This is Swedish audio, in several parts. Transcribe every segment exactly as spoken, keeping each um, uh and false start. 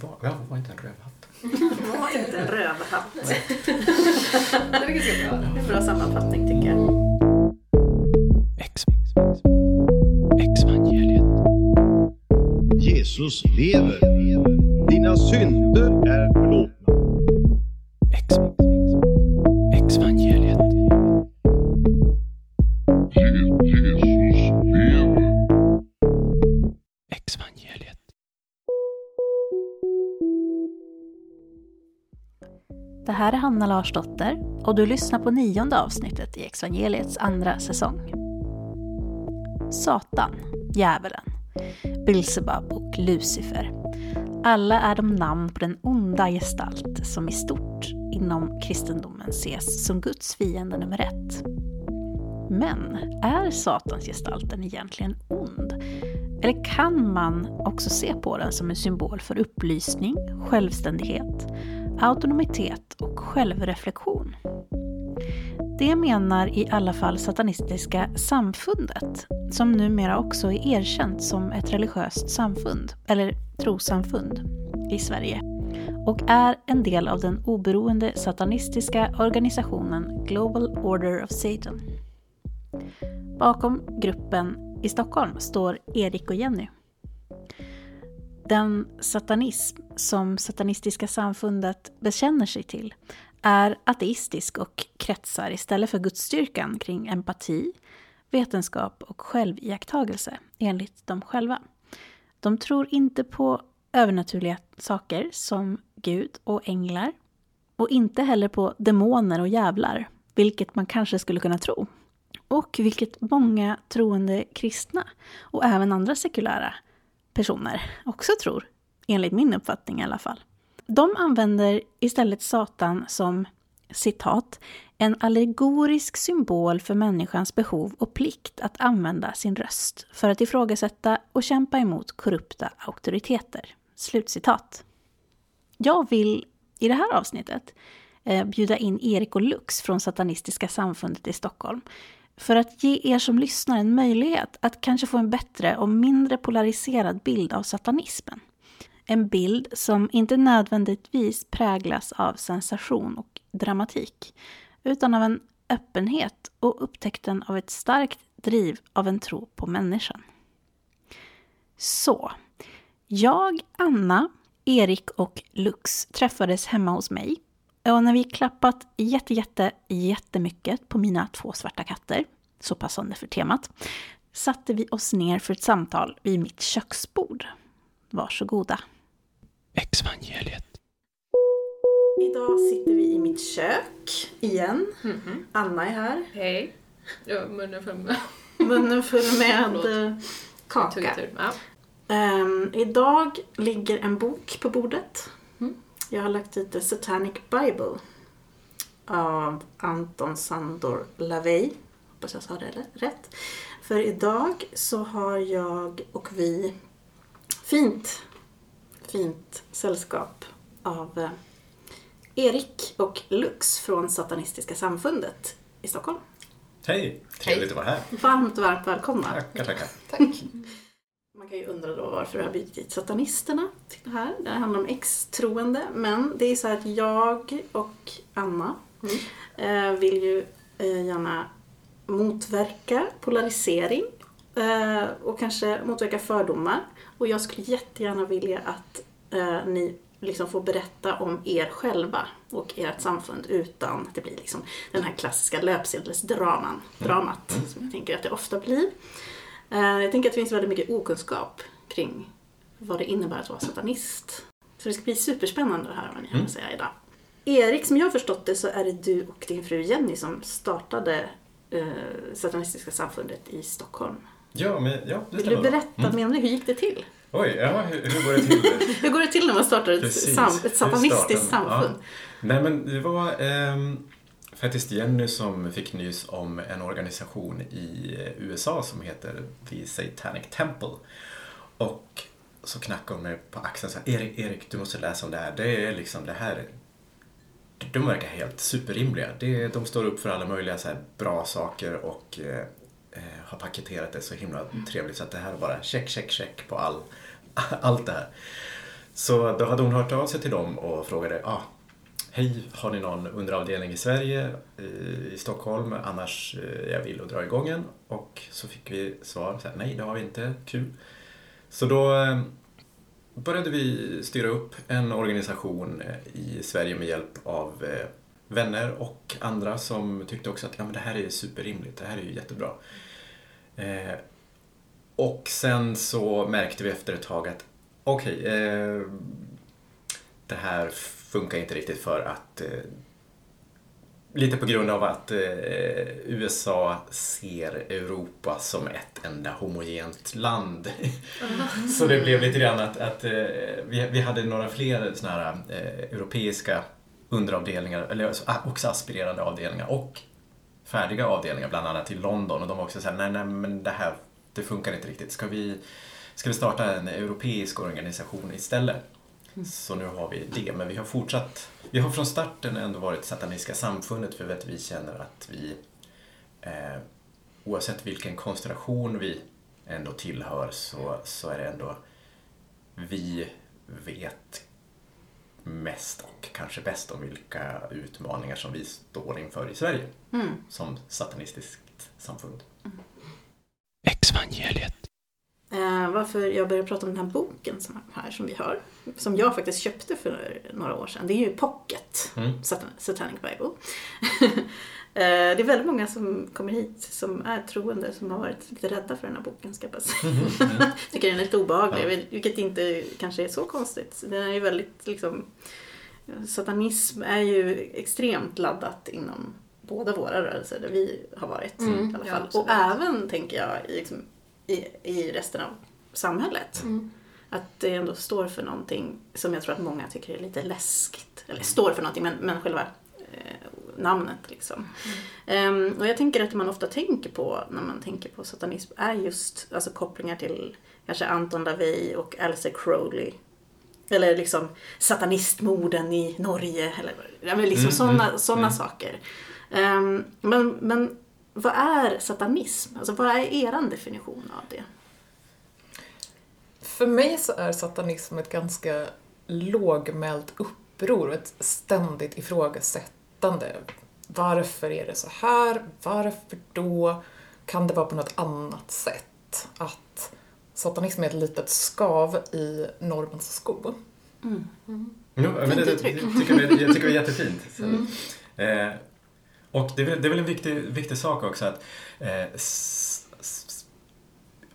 var, jag var inte en rövhatt. Jag var inte en rövhatt. Det är ganska bra. Det är en bra sammanfattning tycker jag. Exvangeliet. Jesus lever. Dina synder är förlåtna. Exvangeliet. Jesus lever. Exvangeliet. Det här är Hanna Larsdotter och du lyssnar på nionde avsnittet i Exvangeliets andra säsong. Satan, djävulen, Beelzebub och Lucifer. Alla är de namn på den onda gestalt som i stort inom kristendomen ses som Guds fiende nummer ett. Men är Satans gestalten egentligen ond? Eller kan man också se på den som en symbol för upplysning, självständighet, autonomitet och självreflektion? Det menar i alla fall Satanistiska Samfundet, som numera också är erkänt som ett religiöst samfund, eller trossamfund, i Sverige. Och är en del av den oberoende satanistiska organisationen Global Order of Satan. Bakom gruppen i Stockholm står Erik och Jenny. Den satanism som Satanistiska Samfundet bekänner sig till är ateistisk och kretsar istället för gudsstyrkan kring empati, vetenskap och självjakttagelse, enligt dem själva. De tror inte på övernaturliga saker som Gud och änglar och inte heller på demoner och djävlar, vilket man kanske skulle kunna tro. Och vilket många troende kristna och även andra sekulära personer också tror, enligt min uppfattning i alla fall. De använder istället Satan som, citat, en allegorisk symbol för människans behov och plikt att använda sin röst för att ifrågasätta och kämpa emot korrupta auktoriteter. Slutcitat. Jag vill i det här avsnittet eh, bjuda in Erik och Lux från Satanistiska Samfundet i Stockholm för att ge er som lyssnar en möjlighet att kanske få en bättre och mindre polariserad bild av satanismen. En bild som inte nödvändigtvis präglas av sensation och dramatik, utan av en öppenhet och upptäckten av ett starkt driv av en tro på människan. Så, jag, Anna, Erik och Lux träffades hemma hos mig. Och när vi klappat jätte, jätte, jättemycket på mina två svarta katter, så passande för temat, satte vi oss ner för ett samtal vid mitt köksbord. Varsågoda. Exvangeliet. Idag sitter vi i mitt kök igen. Mm-hmm. Anna är här. Hej. Ja, munnen full med, munnen full med kaka. Ja. Um, idag ligger en bok på bordet. Mm. Jag har lagt ut The Satanic Bible av Anton Sandor LaVey. Hoppas jag sa det rätt. För idag så har jag och vi Fint, fint sällskap av Erik och Lux från Satanistiska Samfundet i Stockholm. Hej, trevligt att vara här. Varmt, varmt välkomna. Tackar, tackar. Tack. Man kan ju undra då varför jag har bytt dit satanisterna till det här. Det här handlar om ex-troende, men det är så här att jag och Anna mm. vill ju gärna motverka polarisering och kanske motverka fördomar. Och jag skulle jättegärna vilja att eh, ni liksom får berätta om er själva och ert samfund utan att det blir liksom den här klassiska löpsedelsdraman, dramat mm. som jag tänker att det ofta blir. Eh, jag tänker att det finns väldigt mycket okunskap kring vad det innebär att vara satanist. Så det ska bli superspännande det här vad ni har att säga idag. Erik, som jag har förstått det så är det du och din fru Jenny som startade eh, Satanistiska Samfundet i Stockholm. Ja, men, ja, det vill du berätta mm. men hur gick det till? Oj, ja, hur, hur går det till? Hur går det till när man startar ett, sam, ett satanistiskt samfund? Ja. Nej, men det var eh, faktiskt Jenny som fick nys om en organisation i U S A som heter The Satanic Temple. Och så knackade hon mig på axeln så här, Erik, Erik, du måste läsa om det här. Det är liksom det här... De verkar helt superrimliga. Det, de står upp för alla möjliga så här, bra saker och... Eh, har paketerat det så himla trevligt så att det här är bara check, check, check på all, allt det här. Så då hade hon hört av sig till dem och frågade, ah, hej, har ni någon underavdelning i Sverige, i Stockholm, annars jag vill och dra igång en. Och så fick vi svar, så här, nej det har vi inte, kul. Så då började vi styra upp en organisation i Sverige med hjälp av vänner och andra som tyckte också att ja, men det här är superrimligt, det här är ju jättebra. Eh, och sen så märkte vi efter ett tag att okej, okay, eh, det här funkar inte riktigt för att eh, lite på grund av att eh, U S A ser Europa som ett enda homogent land. Så det blev lite grann att, att eh, vi, vi hade några fler såna här eh, europeiska underavdelningar, eller också aspirerande avdelningar och färdiga avdelningar, bland annat i London, och de också säger nej, nej men det här, det funkar inte riktigt, ska vi, ska vi starta en europeisk organisation istället? Mm. Så nu har vi det, men vi har fortsatt, vi har från starten ändå varit Satanistiska Samfundet, för vet, vi känner att vi eh, oavsett vilken konstellation vi ändå tillhör så, så är det ändå vi vet mest och kanske bäst om vilka utmaningar som vi står inför i Sverige mm. som satanistiskt samfund. Mm. Exvangeliet. Eh, varför jag började prata om den här boken som, här, som vi har, som jag faktiskt köpte för några år sedan, det är ju Pocket, mm. Satan- Satanic Bible. eh, det är väldigt många som kommer hit som är troende som har varit lite rädda för den här boken, ska jag bara säga. Mm. Tycker den är lite obehaglig, ja. Vilket inte kanske är så konstigt. Den är ju väldigt, liksom, satanism är ju extremt laddat inom båda våra rörelser där vi har varit mm. i alla fall. Ja, och även, tänker jag, i, liksom, i, i resten av samhället. Mm. Att det ändå står för någonting som jag tror att många tycker är lite läskigt. Eller står för någonting, men, men själva eh, namnet, liksom. Mm. Um, och jag tänker att det man ofta tänker på när man tänker på satanism är just, alltså, kopplingar till kanske Anton LaVey och Alice Crowley. Eller liksom satanistmorden i Norge. Eller ja, men liksom mm, sådana mm, såna mm. saker. Um, men, men vad är satanism? Alltså, vad är er definition av det? För mig så är satanism ett ganska lågmält uppror, ett ständigt ifrågasättande. Varför är det så här? Varför då? Kan det vara på något annat sätt? Att satanism är ett litet skav i normens sko. Mm. Mm. Mm. Ja, men det, det, det, det tycker vi, jag tycker det är jättefint. Mm. Eh, och det är väl, det är väl en viktig, viktig sak också att eh, s-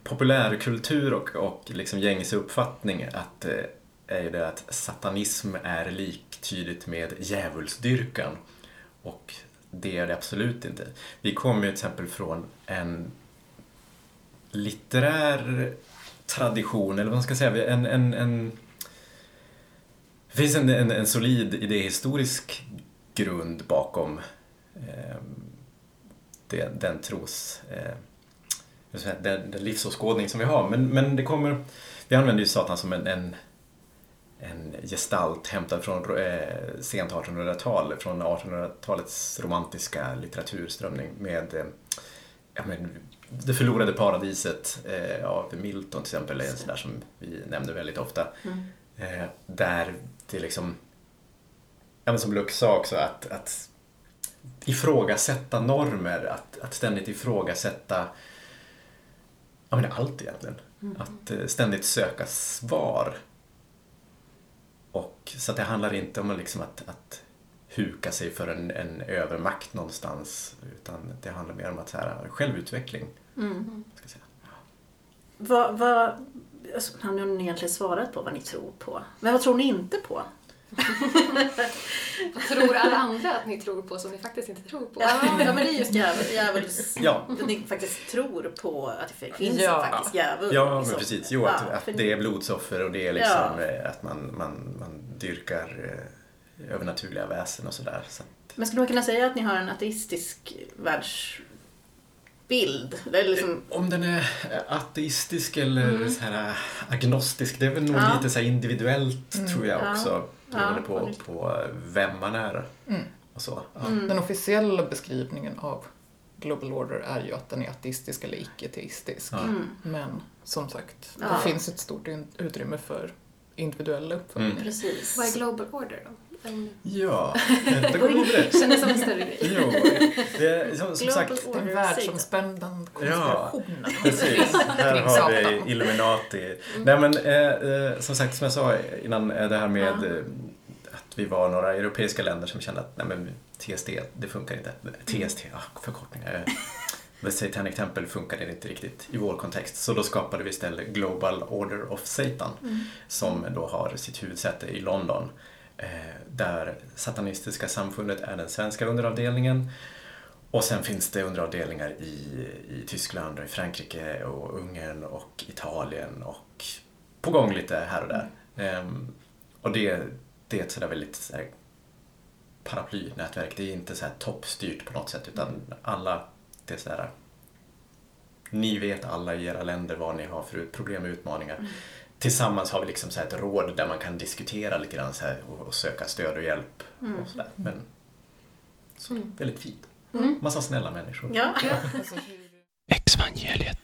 populärkultur och, och liksom gängs uppfattning att, eh, är ju det att satanism är liktydigt med djävulsdyrkan, och det är det absolut inte. Vi kommer ju till exempel från en litterär tradition, eller vad man ska säga, en, en, en, det finns en, en, en solid idéhistorisk grund bakom eh, det, den tros... Eh, den, den livsåskådning som vi har, men, men det kommer, vi använder ju Satan som en, en, en gestalt hämtad från eh, sent artonhundratal, från artonhundratalets romantiska litteraturströmning med eh, ja, men, det förlorade paradiset eh, av Milton till exempel, en sån där som vi nämner väldigt ofta mm. eh, där det liksom, ja, men som Lux sa också, att, att ifrågasätta normer, att, att ständigt ifrågasätta. Ja, men det är allt egentligen. Mm. Att ständigt söka svar. Och, så att det handlar inte om liksom att, att huka sig för en, en övermakt någonstans. Utan det handlar mer om att, så här, självutveckling. Mm. Ska jag säga. Ja. Vad, vad, alltså, har ni egentligen svarat på vad ni tror på? Men vad tror ni inte på? Vad tror alla andra att ni tror på som ni faktiskt inte tror på? Ja, men det är just jävels, jävels ja. Ni faktiskt tror på att det finns ja. Faktiskt jävel. Ja, men liksom. Precis. Jo, att, ja, att det är blodsoffer, och det är liksom ja. Att man, man, man dyrkar eh, övernaturliga väsen och sådär. Så att... Men skulle man kunna säga att ni har en ateistisk världsbild? Det är liksom... Om den är ateistisk eller mm. så här agnostisk, det är väl nog ja. Lite så här individuellt mm. tror jag också. Ja. Beroende ja, på, på vem man är mm. och så. Ja. Mm. Den officiella beskrivningen av Global Order är ju att den är ateistisk eller icke-teistisk. Mm. Men som sagt, ja. Det finns ett stort utrymme för individuella uppfattningar. Mm. Precis. Vad är Global Order då? Mm. Ja, det går ju rätt. Känns som en större grej. Jo, det är som, som sagt en världsomspännande konspiration. Ja, precis. Här har vi Illuminati. Mm. Nej men eh, som sagt, som jag sa innan, det här med ja. att vi var några europeiska länder som kände att nej men T S T, det funkar inte. T S T, ah, förkortningar. The Satanic Temple funkade inte riktigt i vår kontext. Så då skapade vi istället Global Order of Satan. Mm. Som då har sitt huvudsäte i London. Där Satanistiska Samfundet är den svenska underavdelningen. Och sen finns det underavdelningar i, i Tyskland och i Frankrike och Ungern och Italien. Och på gång lite här och där. Um, och det, det är ett sådär väldigt så här, paraplynätverk. Det är inte så här toppstyrt på något sätt. Utan alla, det är så här, ni vet alla i era länder vad ni har för problem och utmaningar. Mm. Tillsammans har vi liksom så här ett råd där man kan diskutera lite grann så här och, och söka stöd och hjälp mm. och sådär. Men så, mm. väldigt fint. Mm. Massa snälla människor. Ja. Exvangeliet.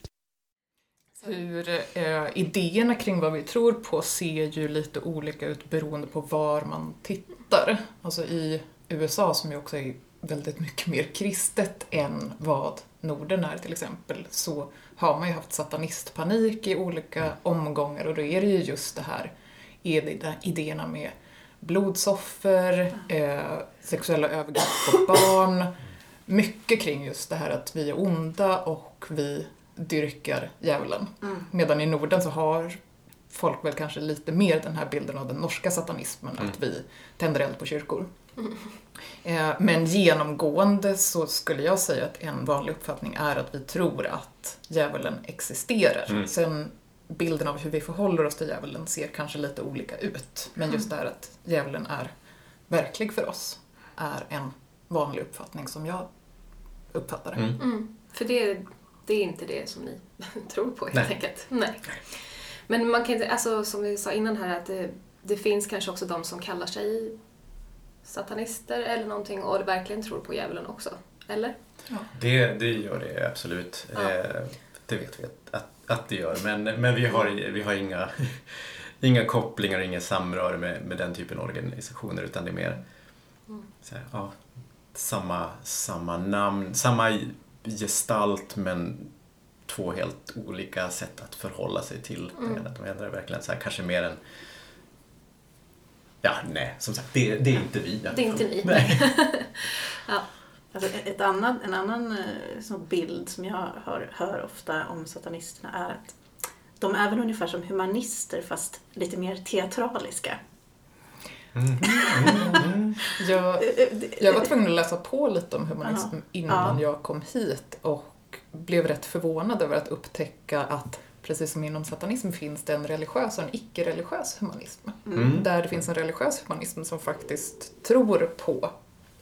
Hur eh, idéerna kring vad vi tror på ser ju lite olika ut beroende på var man tittar. Alltså i U S A, som ju också är väldigt mycket mer kristet än vad Norden är till exempel, så har man ju haft satanistpanik i olika omgångar, och då är det ju just det här idéerna med blodsoffer, eh, sexuella övergrepp på barn, mycket kring just det här att vi är onda och vi dyrkar djävulen. Mm. Medan i Norden så har folk väl kanske lite mer den här bilden av den norska satanismen, mm. att vi tänder eld på kyrkor. Mm. Men genomgående så skulle jag säga att en vanlig uppfattning är att vi tror att djävulen existerar. Mm. Sen bilden av hur vi förhåller oss till djävulen ser kanske lite olika ut. Men just det här att djävulen är verklig för oss är en vanlig uppfattning som jag uppfattar. Mm. Mm. För det, det är inte det som ni tror på helt enkelt. Nej. Men man kan inte, alltså, som vi sa innan här, att det, det finns kanske också de som kallar sig satanister eller någonting och verkligen tror på djävulen också, eller? Ja. Det, det gör det absolut. Ja. Eh, det vet vi att, att det gör. Men, men vi har, vi har inga, inga kopplingar, inga samrör med, med den typen av organisationer, utan det är mer mm. så här, ja, samma, samma namn, samma gestalt, men två helt olika sätt att förhålla sig till. Mm. De ändrar verkligen så här, kanske mer än ja, nej, som sagt, det, det är inte vi. Det är inte vi. Nej. Ja. Alltså, ett annan, en annan sån bild som jag hör, hör ofta om satanisterna är att de är väl ungefär som humanister, fast lite mer teatraliska. Mm. Mm. jag, jag var tvungen att läsa på lite om humanism Aha. innan ja. jag kom hit, och blev rätt förvånad över att upptäcka att precis som inom satanism finns det en religiös och en icke-religiös humanism. Mm. Där det finns en religiös humanism som faktiskt tror på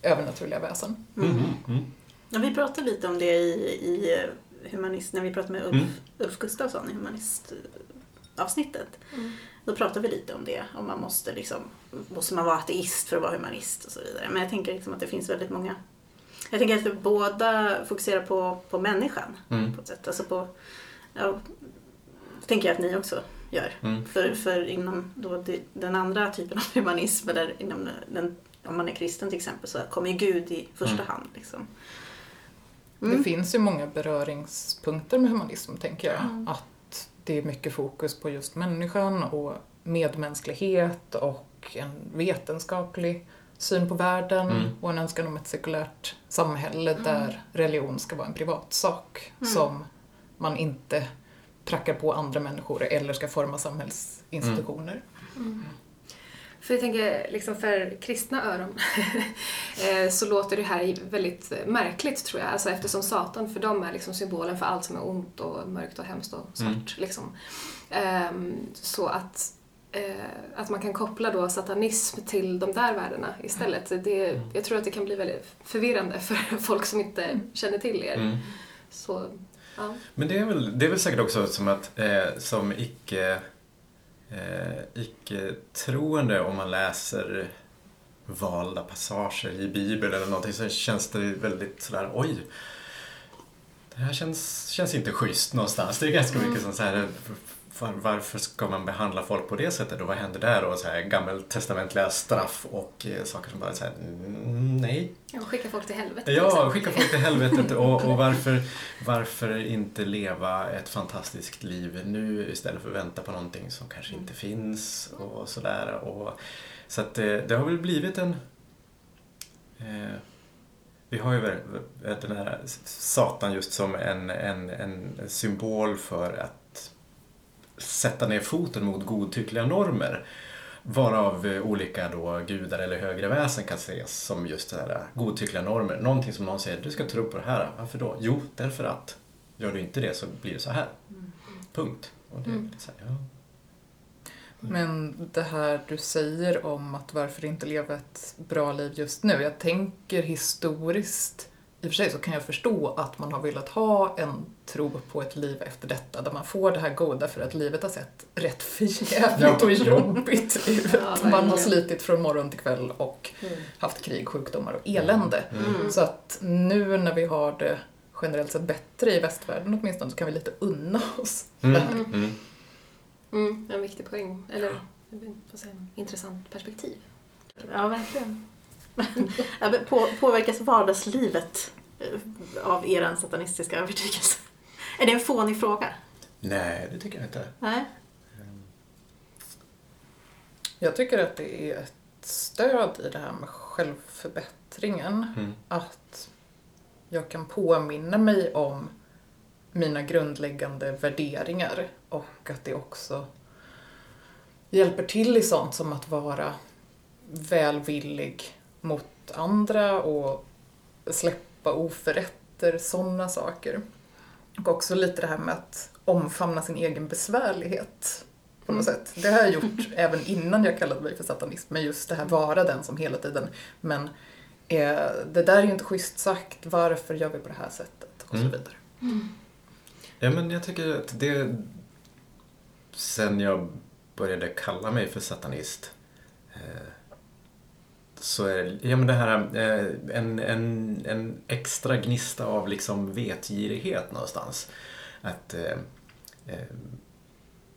övernaturliga väsen. Mm. Mm. Mm. Ja, vi pratade lite om det i, i humanist, när vi pratade med Ulf, mm. Ulf Gustafsson i humanistavsnittet. Mm. Då pratade vi lite om det. Om man måste, liksom, måste man vara ateist för att vara humanist och så vidare. Men jag tänker liksom att det finns väldigt många... Jag tänker att vi båda fokuserar på, på människan. Mm. På ett sätt. Alltså på... Ja, tänker jag att ni också gör. Mm. För, för inom då den andra typen av humanism, eller inom den, om man är kristen till exempel, så kommer ju Gud i första mm. hand. Liksom. Mm. Det finns ju många beröringspunkter med humanism, tänker jag. Mm. Att det är mycket fokus på just människan och medmänsklighet och en vetenskaplig syn på världen mm. och en önskan om ett sekulärt samhälle där mm. religion ska vara en privatsak mm. som man inte... prackar på andra människor eller ska forma samhällsinstitutioner. Mm. Mm. För jag tänker, liksom för kristna öron så låter det här väldigt märkligt, tror jag. Alltså, eftersom Satan för dem är liksom symbolen för allt som är ont och mörkt och hemskt och svart. Mm. Liksom. Um, så att, uh, att man kan koppla då satanism till de där världarna istället. Det, jag tror att det kan bli väldigt förvirrande för folk som inte känner till er. Mm. Så... Men det är, väl, det är väl säkert också som att eh, som icke, eh, icke-troende, om man läser valda passager i Bibeln eller någonting, så känns det väldigt sådär, oj, det här känns, känns inte schysst någonstans. Det är ganska mycket mm. som så här Var, varför ska man behandla folk på det sättet och vad händer där? Och så här gammeltestamentliga straff och eh, saker som bara så här, nej. Och skicka folk till helvetet. Ja, skicka folk till helvetet. Och, och varför, varför inte leva ett fantastiskt liv nu istället för att vänta på någonting som kanske inte finns och sådär. Och, så att det, det har väl blivit en... Eh, vi har ju den här Satan just som en, en, en symbol för att sätta ner foten mot godtyckliga normer, varav olika då gudar eller högre väsen kan ses som just det här godtyckliga normer. Någonting som någon säger, du ska tro på det här. Varför då? Jo, därför att gör du inte det så blir det så här. Mm. Punkt. Och det, mm. så här, ja. Men det här du säger om att varför inte leva ett bra liv just nu, jag tänker historiskt i och för sig så kan jag förstå att man har velat ha en tro på ett liv efter detta där man får det här goda för att livet har sett rätt förjävligt och jobbigt ut. Man har slitit från morgon till kväll och haft krig, sjukdomar och elände. Mm. Så att nu när vi har det generellt sett bättre i västvärlden åtminstone så kan vi lite unna oss. Mm. Mm. Mm, en viktig poäng. Eller en intressant perspektiv. Ja, verkligen. På, påverkas vardagslivet av er satanistiska övertygelse? Är det en fånig fråga? Nej, det tycker jag inte. Nej. Jag tycker att det är ett stöd i det här med självförbättringen. Mm. Att jag kan påminna mig om mina grundläggande värderingar. Och att det också hjälper till i sånt som att vara välvillig mot andra och släppa oförrätter, sådana saker. Och också lite det här med att omfamna sin egen besvärlighet på något sätt. Det har jag gjort även innan jag kallade mig för satanist, men just det här vara den som hela tiden, men eh, det där är ju inte schysst sagt, varför gör vi på det här sättet och så vidare. Mm. Mm. Ja, men jag tycker att det, sen jag började kalla mig för satanist, eh, så är ja, men det här eh, en, en, en extra gnista av liksom vetgirighet någonstans. Att eh, eh,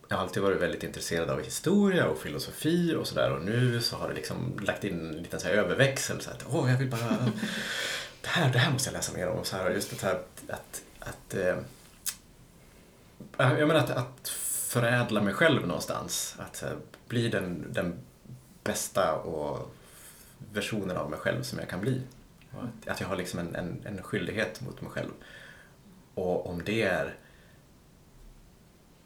jag har alltid varit väldigt intresserad av historia och filosofi och sådär, och nu så har det liksom lagt in en liten så här överväxel så att åh, jag vill bara det här, det här måste jag läsa mer om så här, och just det här att att eh, jag menar att, att förädla mig själv någonstans, att här, bli den den bästa och versionen av mig själv som jag kan bli. Att jag har liksom en, en, en skyldighet mot mig själv. Och om det är...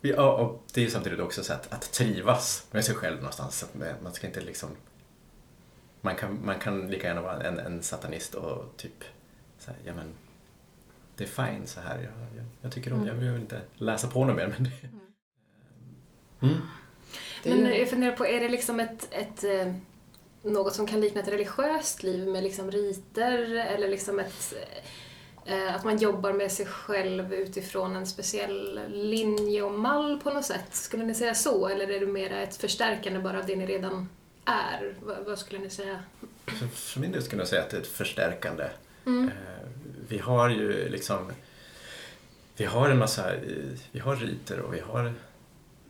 Ja, och det är ju samtidigt också så att, att trivas med sig själv någonstans. Man ska inte liksom... Man kan, man kan lika gärna vara en, en satanist och typ... Så här, ja, men det är fine så här. Jag, jag, jag tycker om... Mm. Jag vill inte läsa på något mer, men... Mm. Men jag funderar på, är det liksom ett... ett något som kan likna ett religiöst liv med liksom riter eller liksom ett, eh, att man jobbar med sig själv utifrån en speciell linje och mall på något sätt. Skulle ni säga så? Eller är det mer ett förstärkande bara av det ni redan är? V- vad skulle ni säga? För, för min del skulle jag säga att det är ett förstärkande. Mm. Eh, vi har ju liksom, vi har en massa, vi har riter och vi har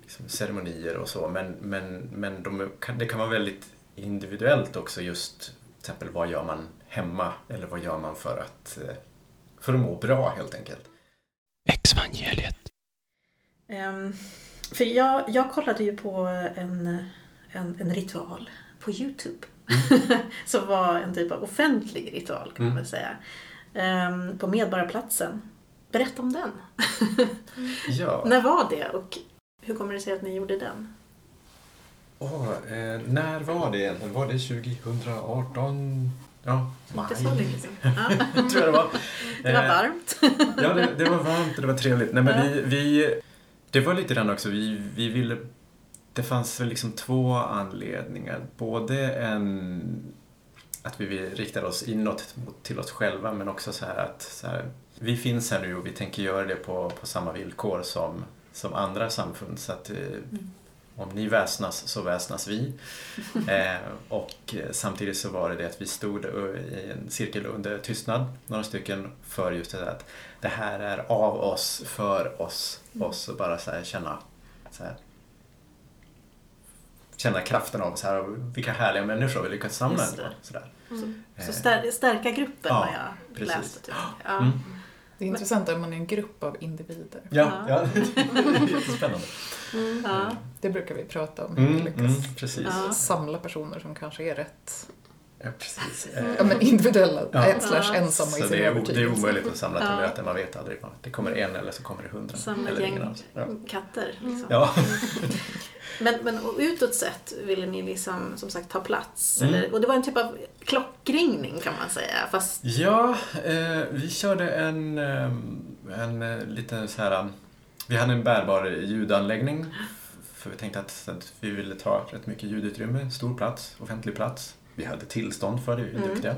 liksom ceremonier och så, men, men, men de kan, det kan vara väldigt individuellt också, just till exempel vad gör man hemma eller vad gör man för att, för att må bra helt enkelt. Exvangeliet. Um, för jag, jag kollade ju på en, en, en ritual på YouTube mm. som var en typ av offentlig ritual kan mm. man väl säga, um, på Medborgarplatsen. Berätta om den. ja. När var det och hur kommer det sig att ni gjorde den? Oh, eh, när var det egentligen? Var det tjugo arton? Ja, maj. Det var länge sedan. Tror jag det var. Det var varmt. ja, det, det var varmt och det var trevligt. Nej, men vi, vi, det var lite grann också. Vi, vi ville, det fanns liksom två anledningar. Både en, att vi riktade oss inåt till oss själva, men också så här att så här, vi finns här nu och vi tänker göra det på, på samma villkor som, som andra samfund. Så att... Mm. Om ni väsnas så väsnas vi. Eh, och samtidigt så var det det att vi stod i en cirkel under tystnad, några stycken, för just det där att det här är av oss, för oss. Och så bara så här känna så här, känna kraften av så här, vilka härliga människor vi lyckats samla. Så, där. Mm. så stär, stärka gruppen har ja, jag läst. Typ. Ja. Mm. Det är intressant att man är en grupp av individer. Ja, ja. Jättespännande. Mm. Ja. Det brukar vi prata om. Mm, lyckas mm, ja. Samla personer som kanske är rätt... Ja, precis. Ja, men individuella. Ja. Ett slash ensamma så i sin det är, övertygelse. Det är omöjligt att samla till ja. möten. Man vet aldrig. Det kommer en eller så kommer det hundra. Samma eller gäng ja. katter. Liksom. Ja. men, men utåt sett ville ni liksom, som sagt, ta plats. Mm. Eller, och det var en typ av klockringning kan man säga. Fast... Ja, eh, vi körde en, en liten så här... Vi hade en bärbar ljudanläggning. För vi tänkte att, att vi ville ta rätt mycket ljudutrymme. Stor plats, offentlig plats. Vi hade tillstånd för det, vi är mm. duktiga.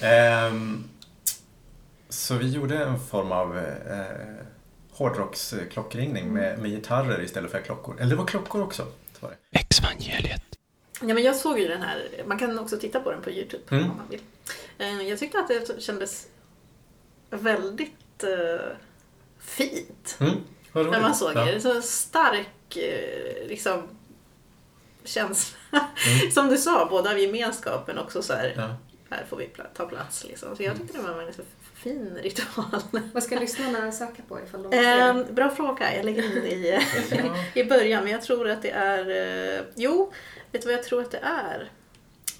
ehm, så vi gjorde en form av eh, hårdrocksklockringning med, med gitarrer istället för klockor. Eller det var klockor också. Exvangeliet. Ja, men jag såg ju den här, man kan också titta på den på YouTube mm. om man vill. Ehm, jag tyckte att det kändes väldigt eh, fint mm. när man såg ja. det. Så stark eh, liksom... känsla. Mm. Som du sa, både av gemenskapen och också så här, ja. här får vi ta plats liksom. Så jag tyckte det var en så fin ritual. Vad ska lyssnarna söka på ifall de eh, bra fråga, jag lägger in i, ja. i början, men jag tror att det är eh, jo, vet du vad jag tror att det är?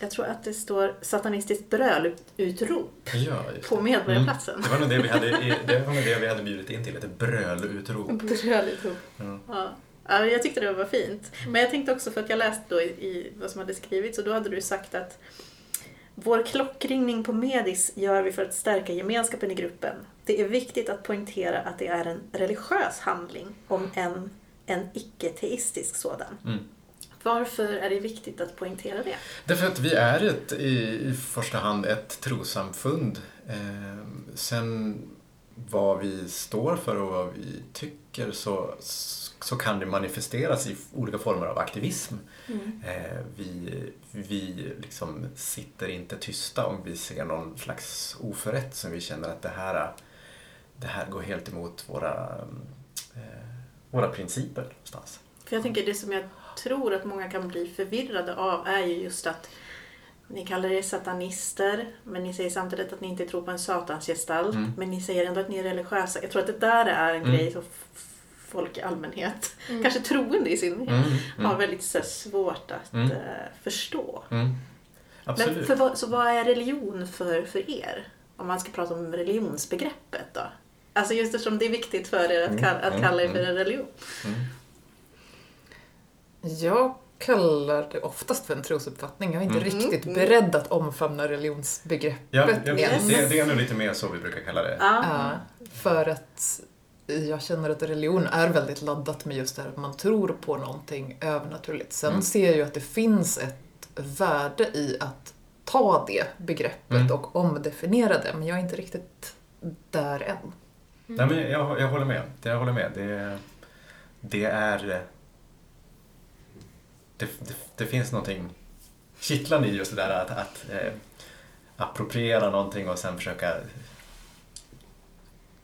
Jag tror att det står satanistiskt brölutrop ja, på Medborgarplatsen. Mm. Det var nog det vi hade, i, det var nog det vi hade bjudit in till, ett brölutrop. Brölutrop, ja. ja. Ja, jag tyckte det var fint. Men jag tänkte också för att jag läste då i, i vad som hade skrivits. Och då hade du sagt att vår klockringning på Medis gör vi för att stärka gemenskapen i gruppen. Det är viktigt att poängtera att det är en religiös handling, om en, en icke-teistisk sådan. Mm. Varför är det viktigt att poängtera det? Därför att vi är ett, i, i första hand ett trossamfund. Eh, sen vad vi står för och vad vi tycker så... så kan det manifesteras i olika former av aktivism. Mm. Eh, vi vi liksom sitter inte tysta om vi ser någon slags oförrätt som vi känner att det här, det här går helt emot våra, eh, våra principer någonstans. För jag tänker det som jag tror att många kan bli förvirrade av är ju just att ni kallar er satanister, men ni säger samtidigt att ni inte tror på en satansgestalt, mm. men ni säger ändå att ni är religiösa. Jag tror att det där är en mm. grej som folk i allmänhet, mm. kanske troende i synnerhet, mm, mm. har väldigt så här, svårt att mm. uh, förstå. Mm. Absolut. Men för, så vad är religion för, för er? Om man ska prata om religionsbegreppet då? Alltså just eftersom det är viktigt för er att, mm, att kalla mm, er för en religion. Mm. Jag kallar det oftast för en trosuppfattning. Jag är inte mm. riktigt mm. beredd att omfamna religionsbegreppet. Ja, ja, det, det är nog lite mer så vi brukar kalla det. Ah. Ja, för att jag känner att religion är väldigt laddat med just det här att man tror på någonting övernaturligt. Sen mm. ser jag ju att det finns ett värde i att ta det begreppet mm. och omdefiniera det. Men jag är inte riktigt där än. Mm. Nej, men jag, jag håller med. Jag håller med. Det, det är... Det, det, det finns någonting kittlande i just det där att, att eh, appropriera någonting och sen försöka...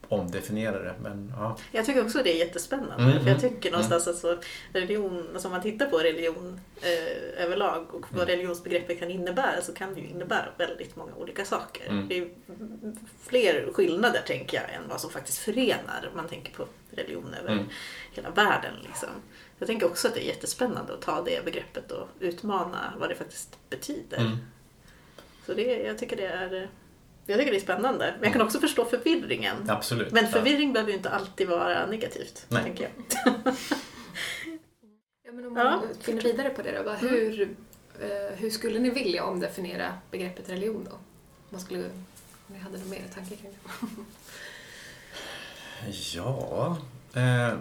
omdefiniera det, men ja. Jag tycker också det är jättespännande, mm, för jag tycker mm, någonstans mm. att så religion, alltså om man tittar på religion eh, överlag och vad mm. religionsbegreppet kan innebära, så kan det ju innebära väldigt många olika saker. Mm. Det är fler skillnader, tänker jag, än vad som faktiskt förenar, om man tänker på religion över mm. hela världen liksom. Jag tänker också att det är jättespännande att ta det begreppet och utmana vad det faktiskt betyder. Mm. Så det, jag tycker det är Jag tycker det är spännande. Men jag kan också förstå förvirringen. Absolut. Men förvirring ja. behöver ju inte alltid vara negativt, Nej. tänker jag. ja, men om man ja. finner vidare på det då. Bara, mm. hur, eh, hur skulle ni vilja omdefiniera begreppet religion då? Man skulle, om ni hade någon mer tanke kring det. ja. Eh,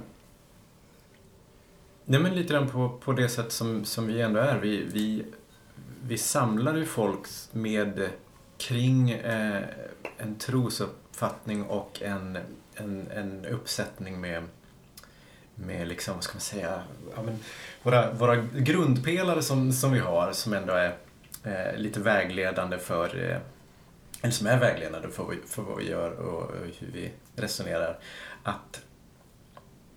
nej, men lite grann på, på det sätt som, som vi ändå är. Vi, vi, vi samlar ju folk med... kring eh, en trosuppfattning och en, en, en uppsättning med, med liksom, vad ska man säga, ja, men våra, våra grundpelare som, som vi har, som ändå är eh, lite vägledande för eh, eller som är vägledande för, för vad vi gör och hur vi resonerar, att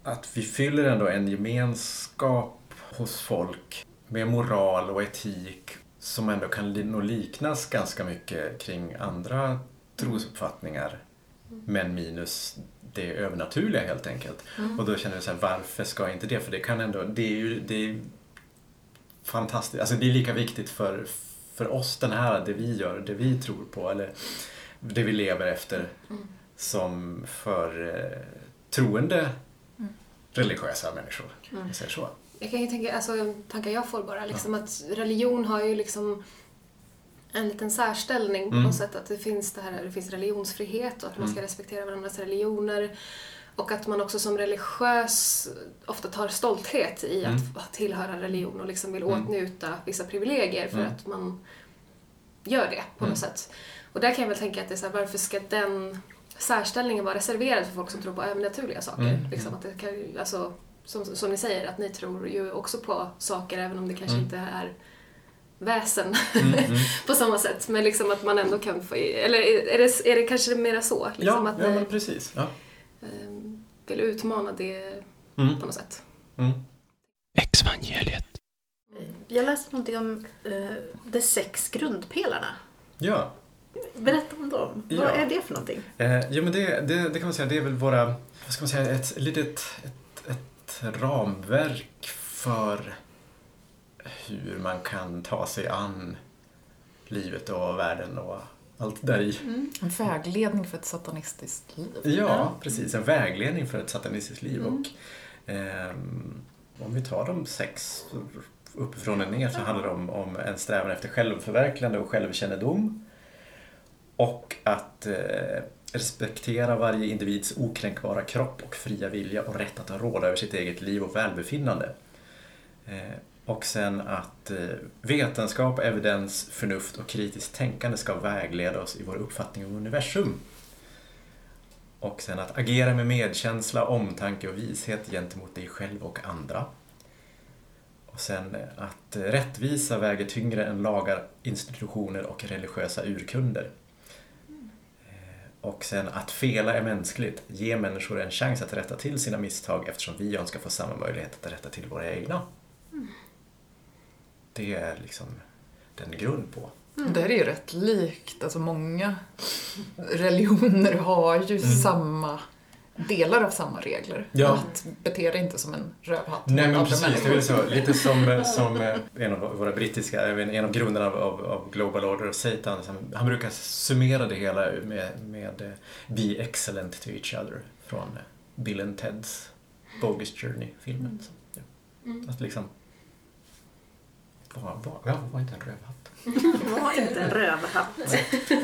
att vi fyller ändå en gemenskap hos folk med moral och etik som ändå kan liknas ganska mycket kring andra trosuppfattningar, men minus det övernaturliga helt enkelt. Mm. Och då känner jag så här, varför ska inte det? För det kan ändå, det är ju det är fantastiskt, alltså det är lika viktigt för, för oss den här, det vi gör, det vi tror på eller det vi lever efter, mm. som för eh, troende mm. religiösa människor. Mm. Jag säger så. Jag kan ju tänka, alltså tankar jag får bara liksom, ja. Att religion har ju liksom en liten särställning på något mm. sätt, att det finns det här, det finns religionsfrihet och att mm. man ska respektera varandras religioner och att man också som religiös ofta tar stolthet i mm. att tillhöra religion och liksom vill mm. åtnjuta vissa privilegier för mm. att man gör det på något mm. sätt. Och där kan jag väl tänka att det är så här, varför ska den särställningen vara reserverad för folk som tror på övernaturliga saker? Mm. Liksom att det kan, alltså, som, som ni säger, att ni tror ju också på saker även om det kanske mm. inte är väsen mm, mm. på samma sätt, men liksom att man ändå kan få, eller är det, är det kanske mera så liksom, ja, att ja, men precis, ja. Vill utmana det mm. på något sätt. Mm. Exvangeliet. Jag läste någonting om uh, de sex grundpelarna. Ja. Berätta om dem. Ja. Vad är det för någonting? Eh, ja, men det, det, det kan man säga, det är väl våra, vad ska man säga, ett litet ett, ett ramverk för hur man kan ta sig an livet och världen och allt där i. Mm. En vägledning för ett satanistiskt liv. Ja, precis. En vägledning för ett satanistiskt liv. Mm. Och, eh, om vi tar de sex uppifrån och ner så handlar det om, om en strävan efter självförverkligande och självkännedom. Och att eh, respektera varje individs okränkbara kropp och fria vilja och rätt att råda över sitt eget liv och välbefinnande. Eh, Och sen att vetenskap, evidens, förnuft och kritiskt tänkande ska vägleda oss i vår uppfattning om universum. Och sen att agera med medkänsla, omtanke och vishet gentemot dig själv och andra. Och sen att rättvisa väger tyngre än lagar, institutioner och religiösa urkunder. Och sen att fela är mänskligt. Ge människor en chans att rätta till sina misstag eftersom vi önskar få samma möjlighet att rätta till våra egna. Det är liksom den grund på. Mm. Det här är ju rätt likt. Alltså många religioner har ju mm. samma delar av samma regler. Ja. Att bete dig inte som en rövhatt. Nej, men precis. Människor. Det är väl så. Lite som, som en av våra brittiska, en av grundarna av, av Global Order of Satan. Han brukar summera det hela med, med Be excellent to each other från Bill and Ted's Bogus Journey-filmen. Ja. Att liksom Var, var, var, var inte en rövhatt. Var inte en rövhatt. Det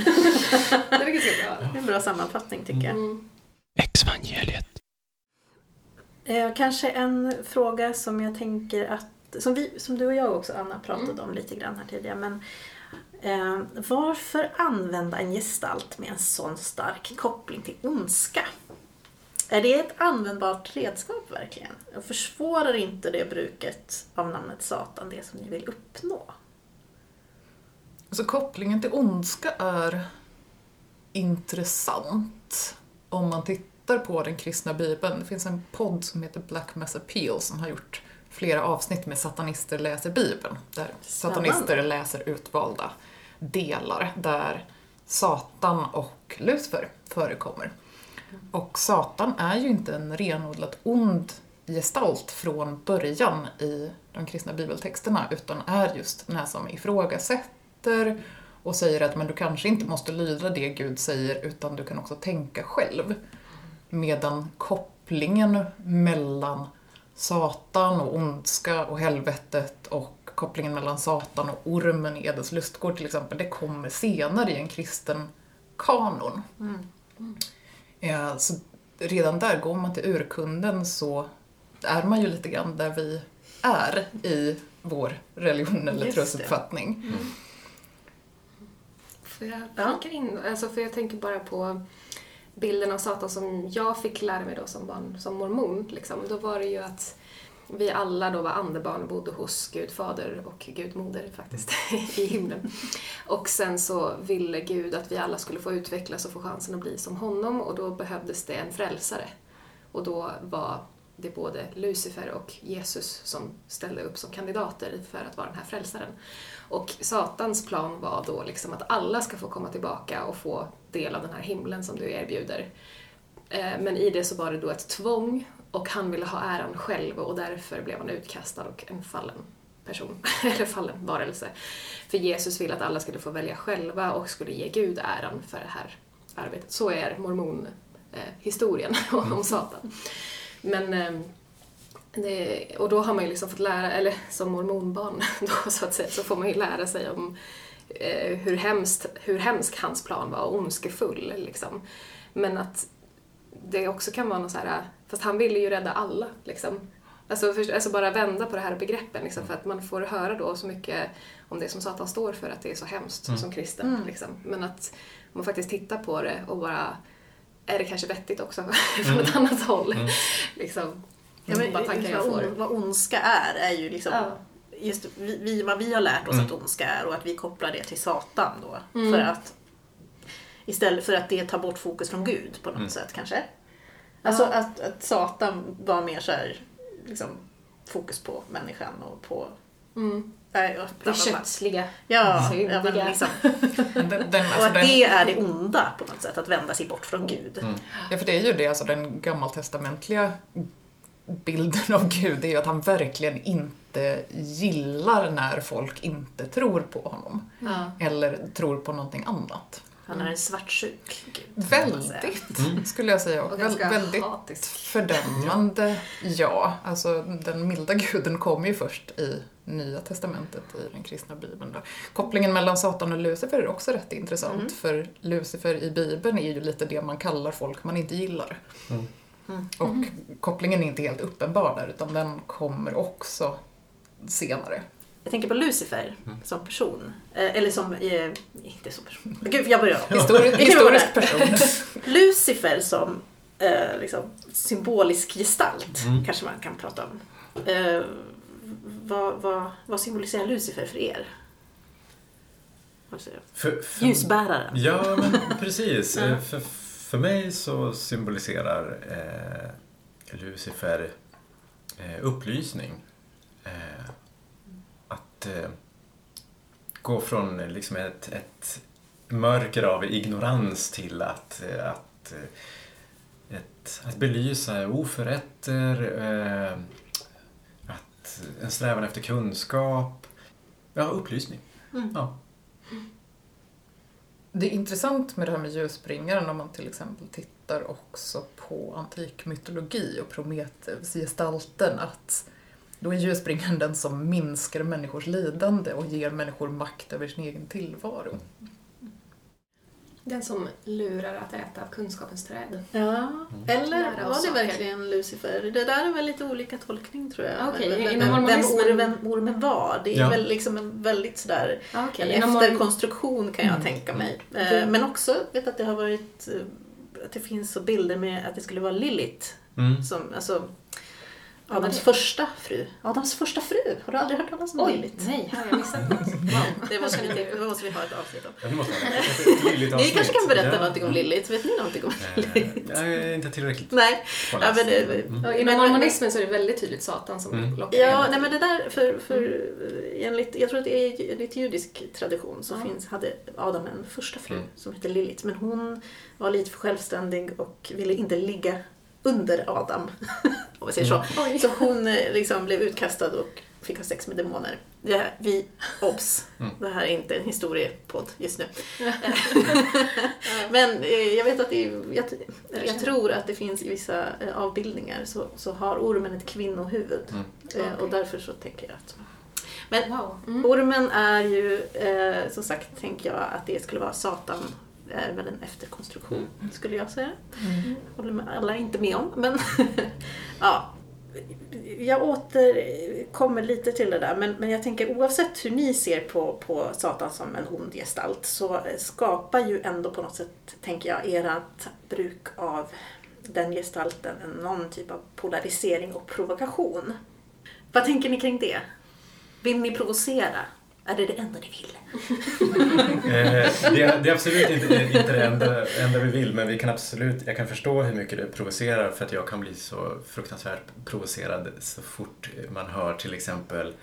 är mycket bra. Det är en bra sammanfattning tycker jag. Mm. Exvangeliet. Eh, kanske en fråga som jag tänker att, som, vi, som du och jag också Anna pratade mm. om lite grann här tidigare. Men, eh, varför använda en gestalt med en sån stark koppling till ondska? Är det ett användbart redskap verkligen? Och försvårar inte det bruket av namnet Satan det som ni vill uppnå? Alltså kopplingen till ondska är intressant om man tittar på den kristna bibeln. Det finns en podd som heter Black Mass Appeal som har gjort flera avsnitt med satanister läser bibeln. Där satanister läser utvalda delar där Satan och Lucifer förekommer. Och Satan är ju inte en renodlat ond gestalt från början i de kristna bibeltexterna utan är just den här som ifrågasätter och säger att men du kanske inte måste lyda det Gud säger utan du kan också tänka själv. Medan kopplingen mellan Satan och ondska och helvetet och kopplingen mellan Satan och ormen i Edens lustgård till exempel, det kommer senare i en kristen kanon. Mm. Mm. Ja, så redan där går man till urkunden så är man ju lite grann där vi är i vår religion eller trosuppfattning. Mm. För jag tänker in, alltså för jag tänker bara på bilden av Satan som jag fick lära mig då som barn, som mormon liksom. Då var det ju att vi alla då var andebarn och bodde hos Gud fader och Gud moder faktiskt i himlen. Och sen så ville Gud att vi alla skulle få utvecklas och få chansen att bli som honom. Och då behövdes det en frälsare. Och då var det är både Lucifer och Jesus som ställde upp som kandidater för att vara den här frälsaren. Och Satans plan var då liksom att alla ska få komma tillbaka och få del av den här himlen som du erbjuder. Men i det så var det då ett tvång och han ville ha äran själv och därför blev han utkastad och en fallen person, eller fallen varelse. För Jesus ville att alla skulle få välja själva och skulle ge Gud äran för det här arbetet. Så är mormonhistorien eh, om Satan. Men, eh, det, och då har man ju liksom fått lära, eller som mormonbarn då, så att säga, så får man ju lära sig om eh, hur, hemskt, hur hemsk hans plan var och ondskefull liksom. Men att det också kan vara något så här, fast han ville ju rädda alla liksom. Alltså, för, alltså bara vända på det här begreppen liksom, för att man får höra då så mycket om det som Satan står för, att det är så hemskt mm. som kristen mm. liksom. Men att man faktiskt tittar på det och bara, är det kanske vettigt också från mm. ett annat håll mm. liksom. Ja, men, bara tankar jag får. Vad ondska är är ju liksom ja. Just vi, vad vi har lärt oss mm. att ondska är, och att vi kopplar det till Satan då mm. för att istället för att det tar bort fokus från Gud på något mm. sätt kanske. Alltså ja. att, att Satan var mer så här liksom fokus på människan och på mm. nej, och det kötsliga. Ja, ja men liksom. den, den, alltså och att den, det är det onda på något sätt, att vända sig bort från Gud. Mm. Ja, för det är ju det, alltså den gammaltestamentliga bilden av Gud är ju att han verkligen inte gillar när folk inte tror på honom. Mm. Eller tror på någonting annat. Han är en svartsjuk Gud. Väldigt, mm. skulle jag säga. Och Väl, väldigt hatisk. Fördömande, ja. Alltså, den milda guden kom ju först i Nya testamentet, i den kristna bibeln. Då. Kopplingen mellan Satan och Lucifer är också rätt intressant. Mm. För Lucifer i bibeln är ju lite det man kallar folk man inte gillar. Mm. Mm. Och kopplingen är inte helt uppenbar där, utan den kommer också senare. Jag tänker på Lucifer mm. som person. Eh, eller som... Eh, inte som person. Gud, jag börjar. Historisk, historisk person. Lucifer som eh, liksom, symbolisk gestalt. Mm. Kanske man kan prata om. Eh, vad, vad, vad symboliserar Lucifer för er? För, för, ljusbäraren. Ja, men precis. ja. För, för mig så symboliserar eh, Lucifer eh, upplysning. Eh, Att eh, gå från liksom ett, ett mörker av ignorans till att, att, ett, att belysa oförrätter, eh, att en strävan efter kunskap, ja, upplysning. Mm. Ja. Det är intressant med det här med ljusbringaren om man till exempel tittar också på antikmytologi och Prometheus gestalten, att då är ljusbringaren den som minskar människors lidande och ger människor makt över sin egen tillvaro. Den som lurar att äta av kunskapens träd. Ja, eller var det verkligen Lucifer? Det där är väl lite olika tolkning tror jag. Okay. Vem, vem, vem ormen var? Det är ja. väl liksom en väldigt sådär okay. efterkonstruktion kan jag mm. tänka mig. Mm. Men också vet att det har varit att det finns så bilder med att det skulle vara Lilith mm. som alltså Adams första fru. Adams första fru. Har du aldrig hört talas om Lilith? Nej, har jag missat. Wow. Det måste vi, det måste vi ha ett avsnitt om. Ja, det måste ha. Ni kanske kan berätta ja. någonting om Lilith. Vet ni någonting om Lilith? Nej, inte tillräckligt. Nej. Ja, men det, mm. och inom mormonismen så är det väldigt tydligt Satan som mm. lockar. Ja, nej men det där för, för enligt, jag tror att det är enligt judisk tradition så mm. finns, hade Adam en första fru mm. som hette Lilith. Men hon var lite för självständig och ville inte ligga under Adam. Om vi säger så. Mm. Så hon liksom blev utkastad och fick ha sex med demoner. Det här, vi, obs. Mm. Det här är inte en historiepodd just nu. Mm. Men jag vet att det, jag, jag tror att det finns i vissa avbildningar så, så har ormen ett kvinnohuvud. Mm. Okay. Och därför så tänker jag att... Men wow. mm. ormen är ju, eh, som sagt, tänker jag att det skulle vara Satan. Det är väl en efterkonstruktion skulle jag säga. Mm. Håller med, alla inte med om. Men ja, jag återkommer lite till det där. Men, men jag tänker oavsett hur ni ser på, på Satan som en ond gestalt. Så skapar ju ändå på något sätt, tänker jag, ert bruk av den gestalten någon typ av polarisering och provokation. Vad tänker ni kring det? Vill ni provocera? Är det det enda ni vill? eh, det, det är absolut inte, inte det enda, enda vi vill. Men vi kan absolut, jag kan förstå hur mycket det provocerar. För att jag kan bli så fruktansvärt provocerad så fort man hör till exempel...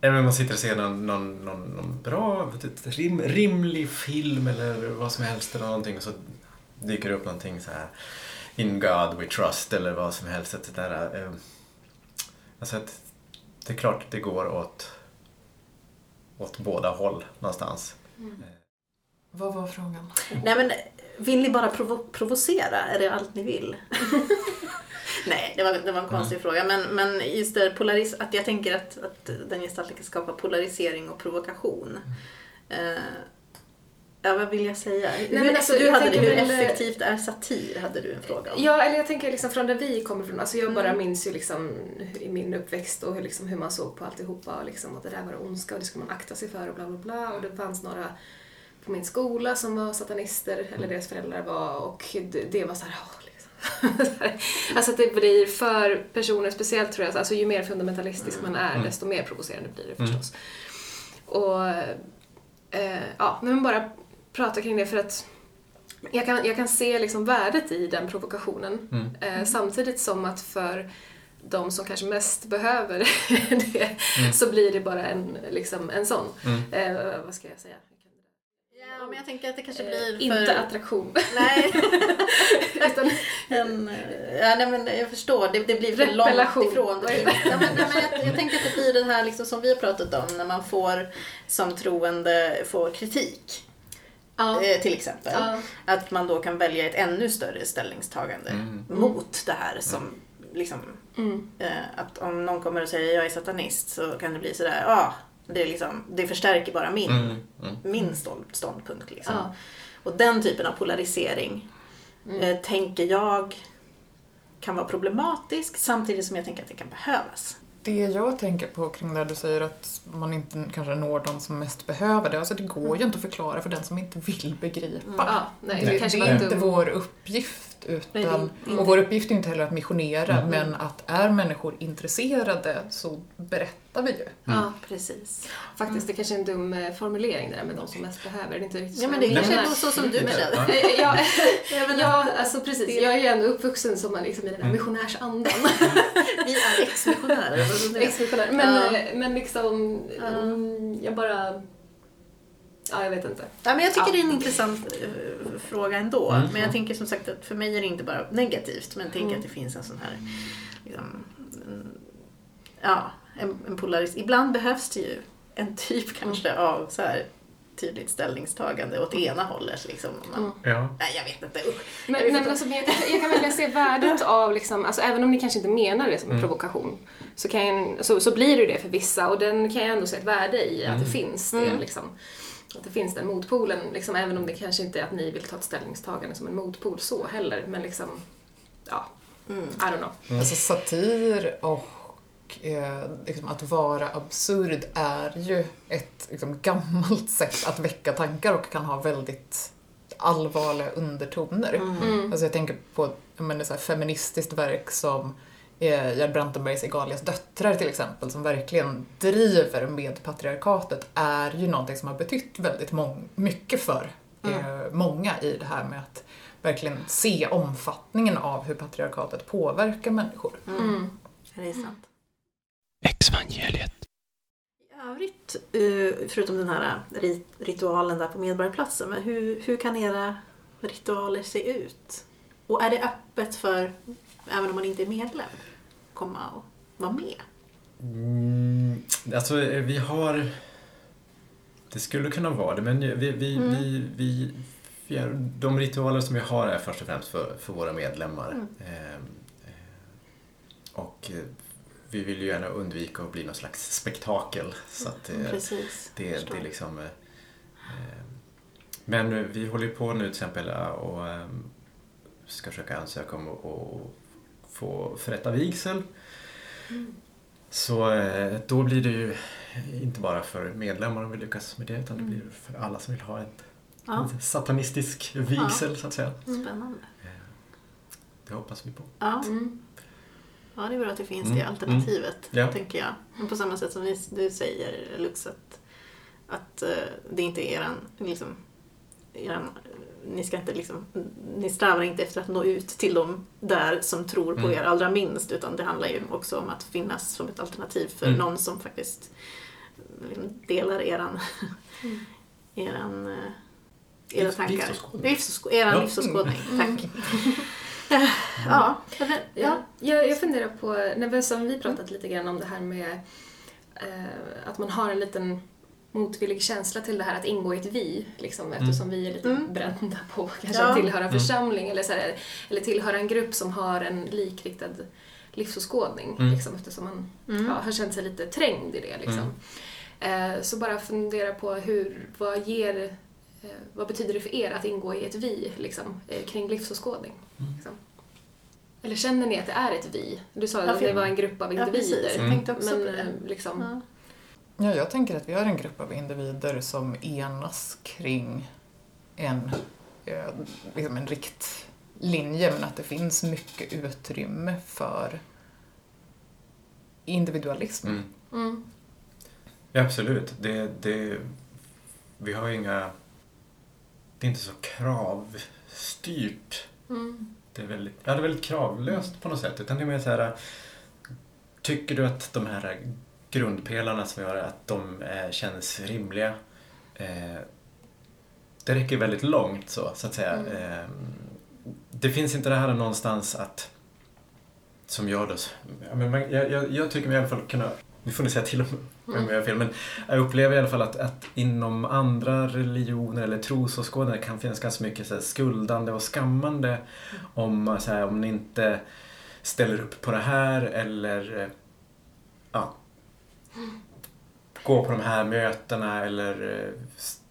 Eh, man sitter och ser någon, någon, någon, någon bra, rim, rimlig film eller vad som helst. Eller någonting, och så dyker det upp någonting så här... In God we trust eller vad som helst. Att det där... Eh, alltså att det är klart det går åt, åt båda håll någonstans. Mm. Vad var frågan? Nej, men vill ni bara provo- provocera? Är det allt ni vill? Nej, det var, det var en konstig mm. fråga. Men, men just det, polaris- att jag tänker att, att den gestaltningen skapar polarisering och provokation. Mm. Uh, Ja, vad vill jag säga? Nej, men alltså, du jag hade det, hur effektivt är satir, hade du en fråga om. Ja, eller jag tänker liksom från där vi kommer från. Alltså jag bara mm. minns ju liksom i min uppväxt och hur, liksom, hur man såg på alltihopa och liksom att det där var ondska och det skulle man akta sig för och bla bla bla. Och det fanns några på min skola som var satanister eller deras föräldrar var, och det var så här... Oh, alltså att det blir för personer speciellt, tror jag. Alltså ju mer fundamentalistisk man är, desto mer provocerande blir det förstås. Mm. Och eh, ja, men bara prata kring det för att jag kan, jag kan se liksom värdet i den provokationen. Mm. Eh, samtidigt som att för de som kanske mest behöver det mm. så blir det bara en, liksom, en sån. Mm. Eh, vad ska jag säga? Ja, men jag tänker att det kanske blir eh, för... Inte attraktion. Nej. Utan en... Ja, nej, men jag förstår. Det, det blir för relation. Långt ifrån. Det. Ja, men, nej, men jag, jag tänker att det blir det här liksom, som vi har pratat om. När man får, som troende, får kritik. Ja. Eh, till exempel. Ja. Att man då kan välja ett ännu större ställningstagande mm. mot det här som... Mm. Liksom, mm. Eh, att om någon kommer och säger jag är satanist, så kan det bli sådär... Ah, det, liksom, det förstärker bara min, mm, mm. min ståndpunkt. Liksom. Ja. Och den typen av polarisering mm. eh, tänker jag kan vara problematisk, samtidigt som jag tänker att det kan behövas. Det jag tänker på kring där du säger att man inte kanske når de som mest behöver det. Alltså det går ju inte att förklara för den som inte vill begripa. Mm. Ah, nej, det, det kanske är inte dum. Vår uppgift. Utan, nej, och vår uppgift är inte heller att missionera. Mm. Men att är människor intresserade så berättar vi ju. Ja, mm. ah, precis. Faktiskt, det kanske är en dum formulering där med de som mest behöver. Det är inte riktigt så. Ja, men det är kanske är så som du menar. ja, ja, alltså precis. Jag är ju ändå uppvuxen som man liksom i den här missionärsandan. Vi är ex-missionärer. Ex-missionärer. Men, ja. men liksom, um, jag bara... Ja, jag vet inte. Ja, men jag tycker ja. det är en intressant uh, fråga ändå. Mm. Men jag tänker som sagt att för mig är det inte bara negativt. Men jag tänker mm. att det finns en sån här... Liksom, en, ja, en, en polaris... Ibland behövs det ju en typ kanske mm. av så här tydligt ställningstagande åt ena hållet. Liksom, man, mm. ja. Nej, jag vet inte. Uh, men, jag, vet nej, inte. Alltså, jag, jag kan verkligen se värdet av... Liksom, alltså, även om ni kanske inte menar det som en mm. provokation. Så, kan, så, så blir det ju det för vissa. Och den kan jag ändå se ett värde i. Att mm. det finns det mm. liksom... Att det finns den motpolen, liksom, även om det kanske inte är att ni vill ta ett ställningstagande som en motpol så heller. Men liksom, ja, mm. I don't know. Mm. Alltså satir och eh, liksom, att vara absurd är ju ett liksom, gammalt sätt att väcka tankar och kan ha väldigt allvarliga undertoner. Mm. Alltså jag tänker på men, så här, feministiskt verk som Jan Bräntenbergs Egalias döttrar till exempel, som verkligen driver med patriarkatet, är ju någonting som har betytt väldigt mång- mycket för mm. eh, många i det här med att verkligen se omfattningen av hur patriarkatet påverkar människor. Mm. Mm. Det är sant. Exvangeliet. I övrigt, förutom den här ritualen där på Medborgarplatsen, men hur, hur kan era ritualer se ut? Och är det öppet för... Även om man inte är medlem, komma och vara med. Mm, alltså vi har... Det skulle kunna vara det, men vi, vi, mm. vi, vi, vi är, de ritualer som vi har är först och främst för, för våra medlemmar. Mm. Eh, och vi vill ju gärna undvika att bli någon slags spektakel. Så att det, precis, det, det, det liksom... Eh, men vi håller på nu till exempel och ska försöka ansöka om och få förrätta vigsel. Mm. Så då blir det ju inte bara för medlemmar om vi lyckas med det, utan det blir för alla som vill ha ett, ja. en satanistisk vigsel, ja. så att säga. Spännande. Det hoppas vi på. Ja. Mm. Ja, det är bra att det finns mm. det alternativet, mm. ja. tänker jag. Men på samma sätt som ni, du säger, Lux, att, att uh, det inte är eran, liksom, eran, ni ska inte liksom, ni strävar inte efter att nå ut till dem där som tror på mm. er allra minst, utan det handlar ju också om att finnas som ett alternativ för mm. någon som faktiskt liksom, delar eran mm. eran uh, era tankar. Eran livsåskådning. Tack. Mm. Ja. Ja, jag, jag funderar på, när vi, som vi pratat lite grann om det här med eh, att man har en liten motvillig känsla till det här att ingå i ett vi, liksom, eftersom vi är lite mm. brända på kanske ja. att tillhöra en församling mm. eller, så här, eller tillhöra en grupp som har en likriktad livsåskådning, mm. liksom, eftersom man mm. ja, har känt sig lite trängd i det. Liksom. Mm. Eh, så bara fundera på hur, vad ger... Vad betyder det för er att ingå i ett vi liksom, kring livsåskådning? Mm. Liksom? Eller känner ni att det är ett vi? Du sa ja, att det var en grupp av individer. Ja, mm. men, liksom... ja. Ja, jag tänker att vi är en grupp av individer som enas kring en, liksom en riktlinje. Men att det finns mycket utrymme för individualism. Mm. Mm. Ja, absolut. Det, det, vi har ju inga... Det är inte så kravstyrt. Mm. Det är väldigt, ja, det är väldigt kravlöst mm. på något sätt. Utan det är mer så här, tycker du att de här grundpelarna som gör att de eh, känns rimliga. Eh, det räcker väldigt långt så, så att säga. Mm. Eh, det finns inte det här någonstans att, som jag då, men man, jag, jag, jag tycker mig i alla fall kunna, nu får ni säga till om jag har fel, men jag upplever i alla fall att, att inom andra religioner eller trosåskådningar kan finnas ganska mycket så här, skuldande och skammande mm. om, så här, om ni inte ställer upp på det här eller ja, mm. gå på de här mötena eller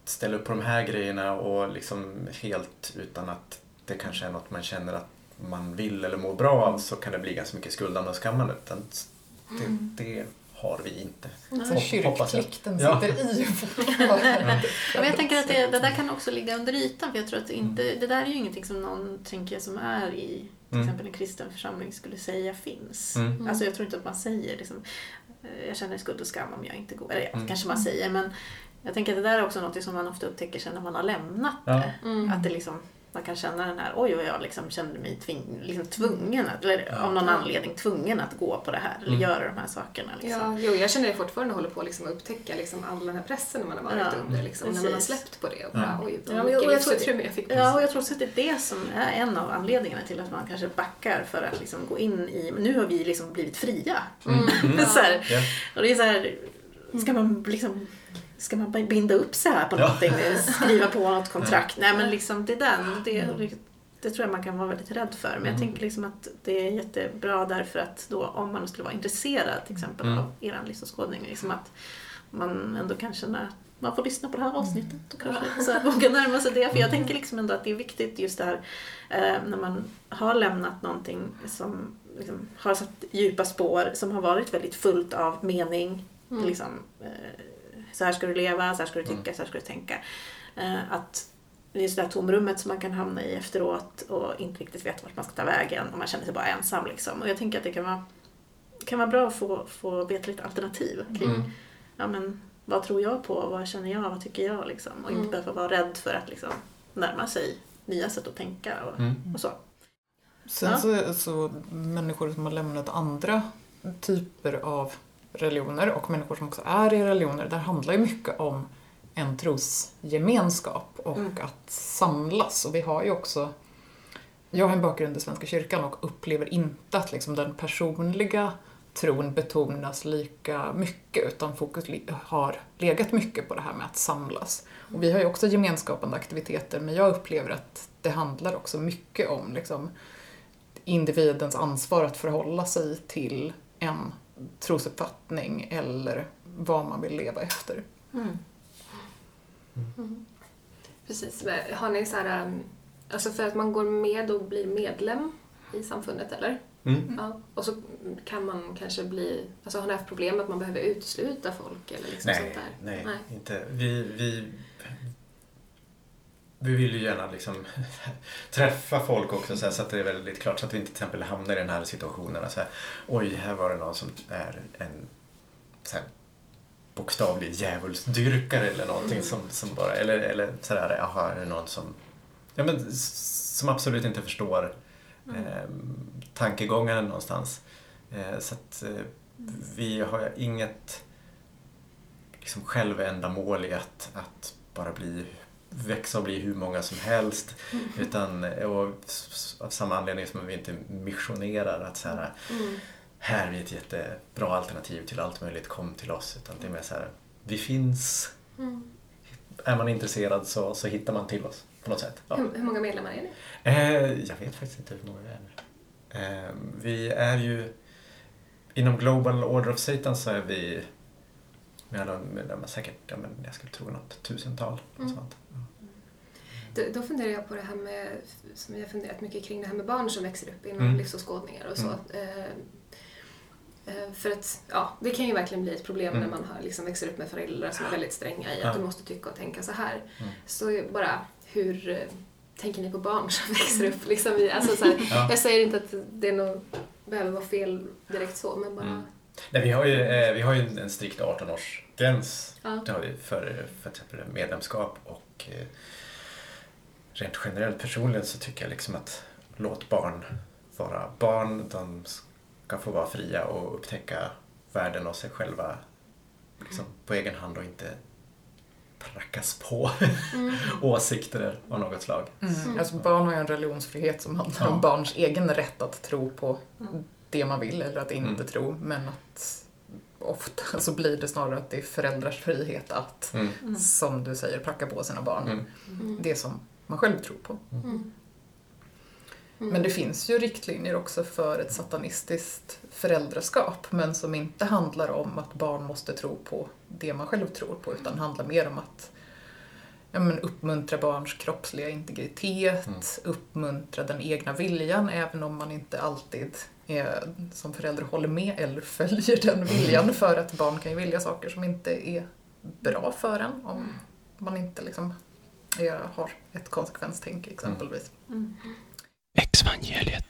ställa upp på de här grejerna och liksom helt utan att det kanske är något man känner att man vill eller mår bra av, så kan det bli ganska mycket skuldande och skammande. Det, det har vi inte. Så kyrkplikten sitter ja. i. Ja, men jag tänker att det, det där kan också ligga under ytan, för jag tror att det inte, mm. det där är ju ingenting som någon tänker jag, som är i till mm. exempel en kristen församling skulle säga finns. Mm. Alltså jag tror inte att man säger liksom, jag känner skuld och skam om jag inte går. Eller ja, mm. kanske man säger, men jag tänker att det där är också något som man ofta upptäcker sen när man har lämnat ja. det. Mm. Att det liksom, man kan känna den här, oj, och jag liksom kände mig tving, liksom tvungen, att, eller ja. av någon anledning tvungen att gå på det här eller mm. göra de här sakerna. Liksom. Ja, jo, jag känner det fortfarande, håller på liksom att upptäcka liksom all den här pressen när man har varit ja. under, liksom, när man har släppt på det. Och bara, ja. oj, ja, och jag, och jag tror, jag fick ja, och jag tror att det är det som är en av anledningarna till att man kanske backar för att liksom gå in i, nu har vi liksom blivit fria. Mm. Mm. så här, ja. Och det är så här, ska man liksom... Ska man binda upp sig här på ja. någonting? Skriva på något kontrakt? Nej, men liksom det är den. Det, det tror jag man kan vara väldigt rädd för. Men jag mm. tänker liksom att det är jättebra därför att då, om man skulle vara intresserad till exempel mm. av er livsåskådning, liksom att man ändå kan känna att man får lyssna på det här avsnittet och kanske ja. så här, våga närma sig det. För jag tänker liksom ändå att det är viktigt just det här eh, när man har lämnat någonting som liksom, har satt djupa spår, som har varit väldigt fullt av mening, mm. liksom eh, så här ska du leva, så här ska du tycka, mm. så här ska du tänka. Eh, att det är sådär tomrummet som man kan hamna i efteråt och inte riktigt vet vart man ska ta vägen och man känner sig bara ensam liksom. Och jag tänker att det kan vara, kan vara bra att få, få veta lite alternativ kring mm. ja, men, vad tror jag på, vad känner jag, vad tycker jag liksom. Och inte mm. behöva vara rädd för att liksom, närma sig nya sätt att tänka och, mm. och så. Sen ja. så, så människor som har lämnat andra typer av religioner och människor som också är i religioner, där handlar ju mycket om en trosgemenskap och mm. att samlas. Och vi har ju också, jag har en bakgrund i Svenska kyrkan och upplever inte att liksom den personliga tron betonas lika mycket, utan fokus har legat mycket på det här med att samlas. Och vi har ju också gemenskapande aktiviteter, men jag upplever att det handlar också mycket om liksom individens ansvar att förhålla sig till en trosuppfattning eller vad man vill leva efter. Mm. Mm. Precis. Har ni så här, alltså för att man går med och blir medlem i samfundet eller? Mm. Ja. Och så kan man kanske bli, alltså har ni haft problem att man behöver utesluta folk eller liksom nej, sånt där? Nej, nej, inte. Vi, vi vi vill ju gärna liksom träffa folk också så, här, så att det är väldigt klart så att vi inte till exempel hamnar i den här situationen så här, oj, här var det någon som är en så här, bokstavlig djävulsdyrkare eller någonting som, som bara eller, eller så där, aha, är det någon som ja, men, som absolut inte förstår eh, tankegången någonstans eh, så att eh, vi har inget liksom självändamål i att, att bara bli växa och bli hur många som helst mm. utan och av samma anledning som vi inte missionerar att så här, mm. här är vi ett jättebra alternativ till allt möjligt, kom till oss, utan det är mer så här, vi finns mm. är man intresserad så, så hittar man till oss på något sätt. Ja. Hur, hur många medlemmar är ni? Eh, jag vet faktiskt inte hur många det är. Eh, vi är ju inom Global Order of Satan så är vi med alla medlemmar säkert, ja, men jag skulle tro något tusental. Mm. Sånt. Mm. Då, då funderar jag på det här med, som jag har funderat mycket kring det här med barn som växer upp inom mm. livsåskådningar och så. Mm. Eh, För att, ja, det kan ju verkligen bli ett problem mm. när man har, liksom, växer upp med föräldrar som är väldigt stränga i att ja. Du måste tycka och tänka så här. Mm. Så bara, hur tänker ni på barn som växer upp? Liksom, i, alltså, så här, ja. Jag säger inte att det nog behöver vara fel direkt så, men bara... Mm. Nej, vi har ju, eh, vi har ju en strikt arton-årsgräns ja. Det har vi för, för till exempel medlemskap och eh, rent generellt personligen så tycker jag liksom att låt barn vara barn, de kan få vara fria och upptäcka världen och sig själva liksom, mm. på egen hand och inte prackas på mm. åsikter av något slag. Mm. Mm. Alltså, barn har ju en religionsfrihet som handlar ja. Om barns egen rätt att tro på mm. det man vill eller att inte mm. tro, men att ofta så blir det snarare att det är föräldrars frihet att, mm. som du säger, pracka på sina barn mm. Mm. det som man själv tror på. Mm. Mm. Men det finns ju riktlinjer också för ett satanistiskt föräldraskap, men som inte handlar om att barn måste tro på det man själv tror på, utan handlar mer om att ja, men uppmuntra barns kroppsliga integritet, mm. uppmuntra den egna viljan, även om man inte alltid är, som förälder håller med eller följer den viljan, mm. för att barn kan ju vilja saker som inte är bra för en om man inte liksom, är, har ett konsekvenstänk exempelvis. Mm. Exvangeliet.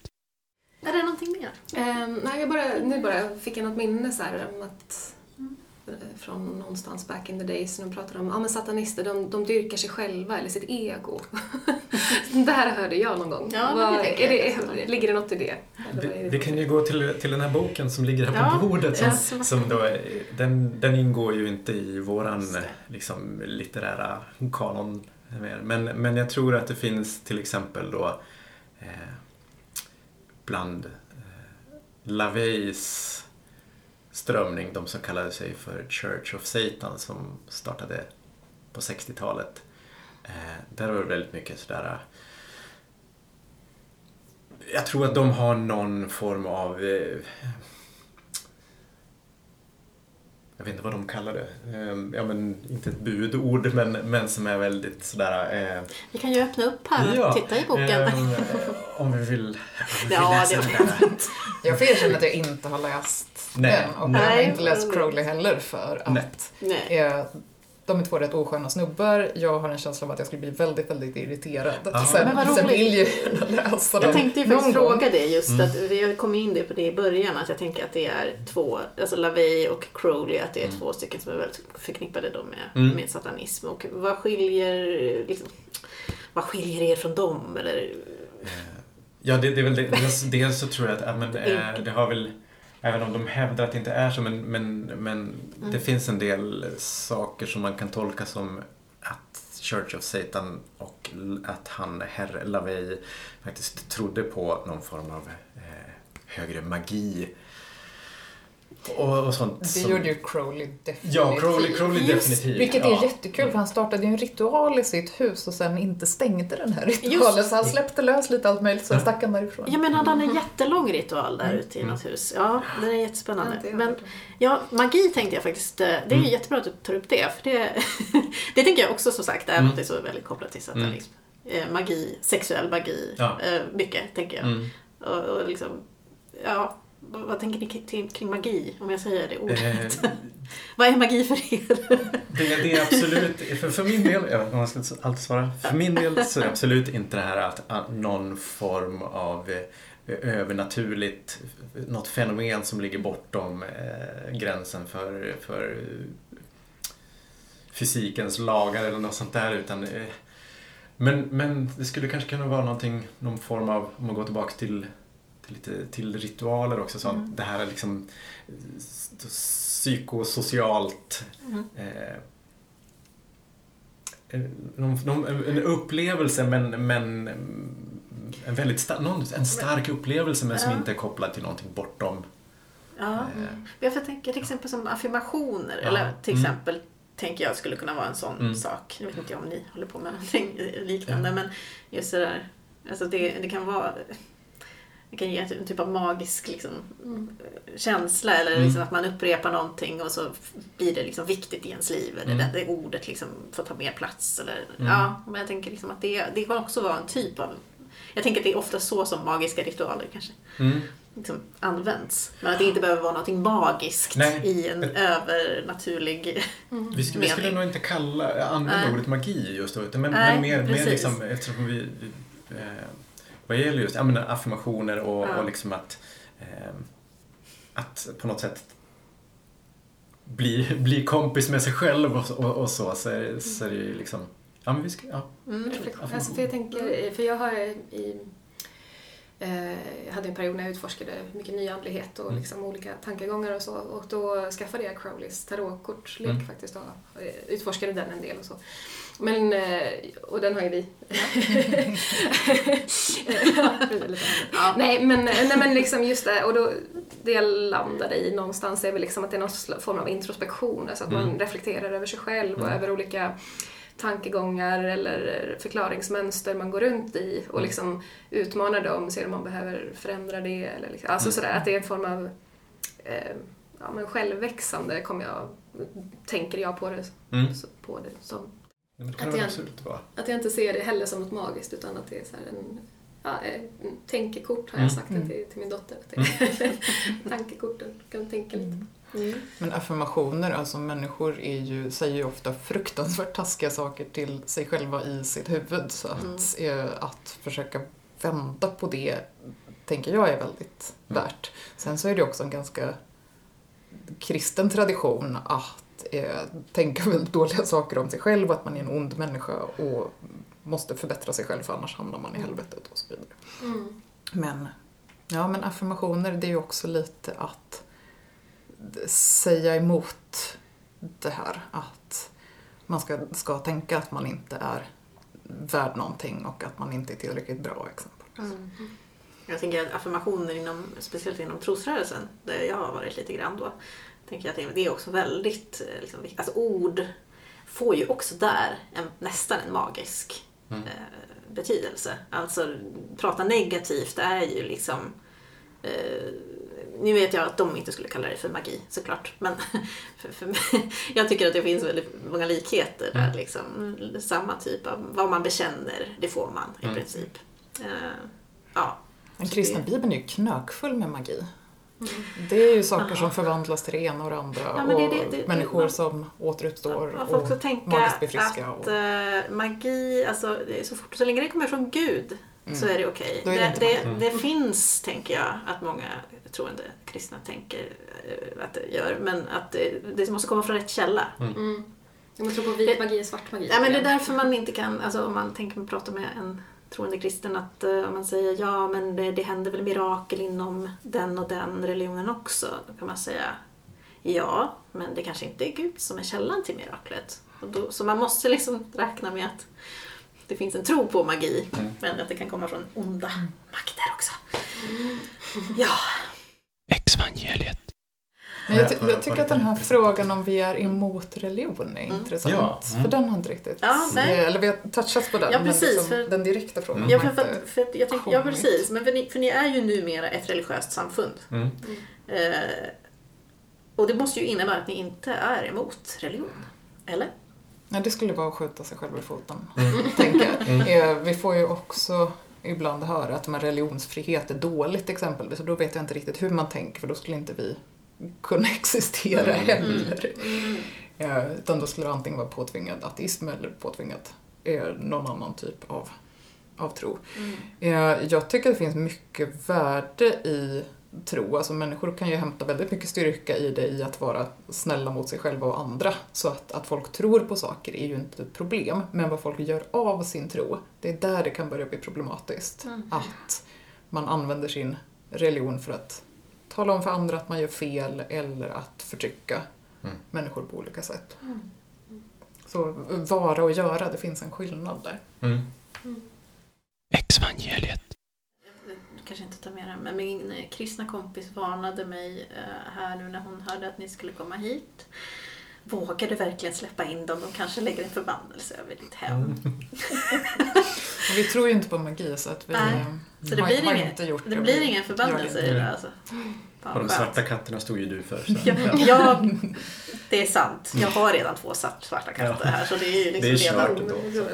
Är det någonting mer? Eh, nej, jag bara, nu bara fick jag något minne så här om att mm. från någonstans back in the days när de pratade om, ja ah, men satanister, de, de dyrkar sig själva eller sitt ego. Det här hörde jag någon gång. Ja, var, det är det, är, ligger det något i det? Eller det, det, det kan ju gå till, till den här boken som ligger här ja. På bordet. Som, ja. Som då, den, den ingår ju inte i våran liksom, litterära kanon. Men, men jag tror att det finns till exempel då Eh, bland eh, LaVeys strömning, de som kallade sig för Church of Satan som startade på sextiotalet. Eh, där var det väldigt mycket sådär. Jag tror att de har någon form av eh, jag vet inte vad de kallar det. Eh, ja, men inte ett budord, men, men som är väldigt sådär... Eh, vi kan ju öppna upp här och ja, titta i boken. Eh, om vi vill, om vi ja, vill läsa det den här. Jag erkänner att jag inte har läst nej, den. Och nej. Jag har inte läst Crowley heller för att... Eh, de är två rätt osköna snubbar. Jag har en känsla av att jag skulle bli väldigt, väldigt irriterad. Ah. Sen, men sen vill jag läsa dem. Jag tänkte ju faktiskt fråga dig just mm. att vi kom in det på det i början, att jag tänker att det är två, alltså LaVey och Crowley, att det är mm. två stycken som är väldigt förknippade då med, mm. med satanism. Och vad skiljer liksom, vad skiljer er från dem? Eller? Ja, det, det är väl det. Dels så tror jag att men, det har väl, även om de hävdar att det inte är så, men, men, men mm. det finns en del saker som man kan tolka som att Church of Satan och att han, herr LaVey, faktiskt trodde på någon form av eh, högre magi och, och sånt. Det som... gjorde ju Crowley definitivt. Ja, Crowley, Crowley just, definitivt. Vilket är ja. Jättekul, för han startade ju en ritual i sitt hus och sen inte stängde den här ritualen. Just. Så han släppte lös lite allt möjligt, så mm. stack han därifrån. Ja, men hade han en jättelång ritual där ute i något hus. Ja, den är jättespännande. Ja, är men ja, magi tänkte jag faktiskt, det är mm. jättebra att du tar upp det. För det, det tänker jag också, som sagt, är något mm. så väldigt kopplat till satanism. Mm. Magi, sexuell magi, ja. Mycket tänker jag. Mm. Och, och liksom, ja... Vad tänker ni kring magi, om jag säger det ordet? Eh, Vad är magi för er? Det, det är absolut, för, för min del, jag vet inte om jag ska alltid svara, för min del så är det absolut inte det här att, att någon form av övernaturligt, något fenomen som ligger bortom eh, gränsen för, för fysikens lagar eller något sånt där, utan eh, men, men det skulle kanske kunna vara någonting, någon form av, om man går tillbaka till lite till ritualer också, så mm. det här är liksom psykosocialt mm. eh, någon, någon, en upplevelse men, men en väldigt star, någon, en stark upplevelse men som mm. inte är kopplad till någonting bortom. Ja, eh. jag tänker till exempel som affirmationer ja. eller till exempel mm. tänker jag skulle kunna vara en sån mm. sak. Jag vet inte om ni håller på med någonting liknande mm. men just det där, alltså det, det kan vara, det kan ge en typ av magisk liksom, känsla eller liksom mm. att man upprepar någonting och så blir det liksom viktigt i ens liv eller mm. det, det ordet liksom får ta mer plats eller, mm. ja, men jag tänker liksom att det, det kan också vara en typ av, jag tänker att det är ofta så som magiska ritualer kanske mm. liksom används, men att det inte behöver vara någonting magiskt. Nej. I en övernaturlig mm. vi, skulle, vi skulle nog inte kalla använda Nej. Ordet magi just då, utan men, Nej, men mer, mer liksom, eftersom vi, vi eh, vad gäller just, jag menar, affirmationer och, ja. och liksom att, eh, att på något sätt bli, bli kompis med sig själv och, och, och så, så är, mm. så är det ju liksom, ja men vi ska, ja. Mm, alltså för jag tänker, för jag har i, eh, jag hade en period när jag utforskade mycket ny andlighet och mm. liksom olika tankegångar och så, och då skaffade jag Crowleys tarotkortslek mm. faktiskt och utforskade den en del och så. Men, och den har ju vi. Ja. Nej, men, nej, men liksom just det, och då det jag landade i någonstans är väl liksom att det är någon form av introspektion, alltså att mm. man reflekterar över sig själv och mm. över olika tankegångar eller förklaringsmönster man går runt i och liksom utmanar dem, ser om man behöver förändra det eller liksom, alltså mm. sådär, att det är en form av eh, ja, men självväxande kommer jag, tänker jag på det, mm. så, på det som. Att jag, att jag inte ser det heller som något magiskt, utan att det är så här en, ja, en tänkekort har jag sagt mm. till, till min dotter. Mm. Tankekorten, kan tänka lite. Mm. Men affirmationer, alltså människor är ju, säger ju ofta fruktansvärt taskiga saker till sig själva i sitt huvud. Så att, mm. eh, att försöka vända på det tänker jag är väldigt mm. värt. Sen så är det också en ganska kristen tradition att Eh, tänka väldigt dåliga saker om sig själv, att man är en ond människa och måste förbättra sig själv, för annars hamnar man i helvetet och så vidare. Mm. Men, ja, men affirmationer, det är ju också lite att säga emot det här, att man ska, ska tänka att man inte är värd någonting och att man inte är tillräckligt bra, exempelvis. Mm. Jag tänker att affirmationer inom, speciellt inom trosrörelsen, där jag har varit lite grann då, tänker jag att det är också väldigt liksom, alltså ord får ju också där en, nästan en magisk mm. eh, betydelse. Alltså prata negativt är ju liksom eh, nu vet jag att de inte skulle kalla det för magi såklart, men för, för mig, jag tycker att det finns väldigt många likheter där liksom, samma typ av vad man bekänner, det får man i mm. princip. Eh, ja. Den kristna bibeln är ju knökfull med magi. Mm. Det är ju saker som förvandlas till det ena och det andra, ja, det, och det, det, människor man, som återuppstår man får också och tänka magiskt blir friska att, och... uh, magi, alltså så fort så länge det kommer från Gud mm. så är det okej okay. det, det, det, det finns, tänker jag, att många troende kristna tänker uh, att det gör, men att uh, det måste komma från rätt källa. Mm. Mm. Jag tror på vit magi och svart magi. Ja, men det är därför man inte kan, alltså om man tänker man prata med en troende kristen, att om man säger ja men det, det händer väl mirakel inom den och den religionen också, då kan man säga ja, men det kanske inte är Gud som är källan till miraklet, och då, så man måste liksom räkna med att det finns en tro på magi mm. men att det kan komma från onda makter också. Mm. Ja. Exvangeliet. Men jag, ty- jag tycker att den här frågan om vi är emot religion är mm. intressant. Ja, mm. För den har inte riktigt... Ja, eller vi har touchat på den, ja, precis, men liksom för, den direkta frågan. Ja, för, för, för, för, jag tänker, ja precis. Men för ni, för ni är ju numera ett religiöst samfund. Mm. Eh, och det måste ju innebära att ni inte är emot religion. Eller? Nej, det skulle vara att skjuta sig själv i foten. Mm. Tänker jag. Mm. Eh, vi får ju också... ibland höra att religionsfrihet är dåligt exempelvis, så då vet jag inte riktigt hur man tänker, för då skulle inte vi kunna existera mm. heller. Mm. Eh, utan då skulle det antingen vara påtvingad ateism eller påtvingat eh, någon annan typ av, av tro. Mm. Eh, jag tycker det finns mycket värde i tro. Alltså människor kan ju hämta väldigt mycket styrka i det, i att vara snälla mot sig själva och andra. Så att, att folk tror på saker är ju inte ett problem. Men vad folk gör av sin tro, det är där det kan börja bli problematiskt. Mm. Att man använder sin religion för att tala om för andra att man gör fel eller att förtrycka mm. människor på olika sätt. Mm. Mm. Så vara och göra, det finns en skillnad där. Mm. Mm. Exvangeliet. Kanske inte ta med det, men min kristna kompis varnade mig här nu när hon hörde att ni skulle komma hit. Vågar du verkligen släppa in dem? De kanske lägger en förbannelse över ditt hem. Mm. Vi tror ju inte på magi, så att vi Nej. Så det har, blir har inget, inte gjort det. Det blir ingen förbannelse i det, alltså. Och de svarta katterna stod ju du för. Ja, ja, det är sant. Jag har redan två svarta katter ja. här, så det är ju liksom det är redan...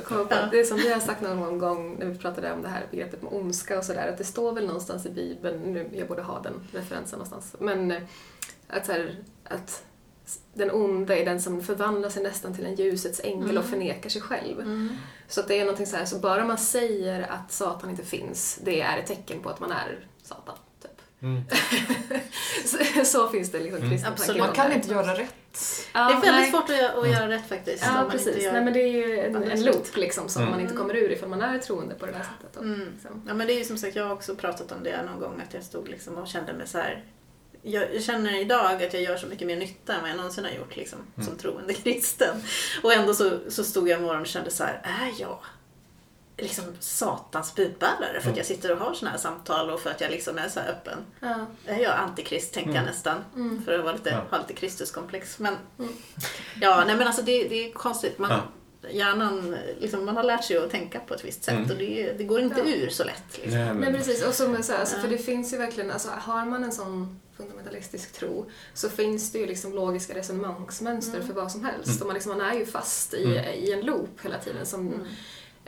På, ja. Det är som vi har sagt någon gång när vi pratade om det här begreppet med ondska och sådär, att det står väl någonstans i Bibeln, nu jag borde ha den referensen någonstans, men att så här, att den onda är den som förvandlar sig nästan till en ljusets ängel mm. och förnekar sig själv. Mm. Så att det är någonting så här, så bara man säger att Satan inte finns, det är ett tecken på att man är Satan. Mm. så, så finns det liksom kristna mm. tankar. Man kan inte göra rätt. Ah, det är väldigt nej. svårt att, att göra rätt faktiskt. Ja, ah, precis. Nej, men det är ju en, en loop liksom, som mm. man inte kommer ur ifall man är troende på det där sättet. Och, mm. Ja, men det är ju som sagt, jag har också pratat om det någon gång, att jag stod liksom och kände mig så här. Jag känner idag att jag gör så mycket mer nytta än vad jag någonsin har gjort liksom, mm. som troende kristen. Och ändå så, så stod jag i morgon och kände så här, är jag liksom satans budbärare för att jag sitter och har såna här samtal och för att jag liksom är så här öppen. Ja. Jag är antikrist, tänker jag nästan. Mm. För att vara lite, ja. ha lite kristuskomplex. Men, mm. ja, nej, men alltså det, det är konstigt. Man, ja. hjärnan, liksom, man har lärt sig att tänka på ett visst sätt mm. och det, det går inte ja. ur så lätt. Liksom. Nej, men... nej, precis. Och som jag säger, alltså, för det finns ju verkligen, alltså, har man en sån fundamentalistisk tro, så finns det ju liksom logiska resonemangsmönster mm. för vad som helst. Mm. Och man, liksom, man är ju fast i, mm. i en loop hela tiden som... Mm.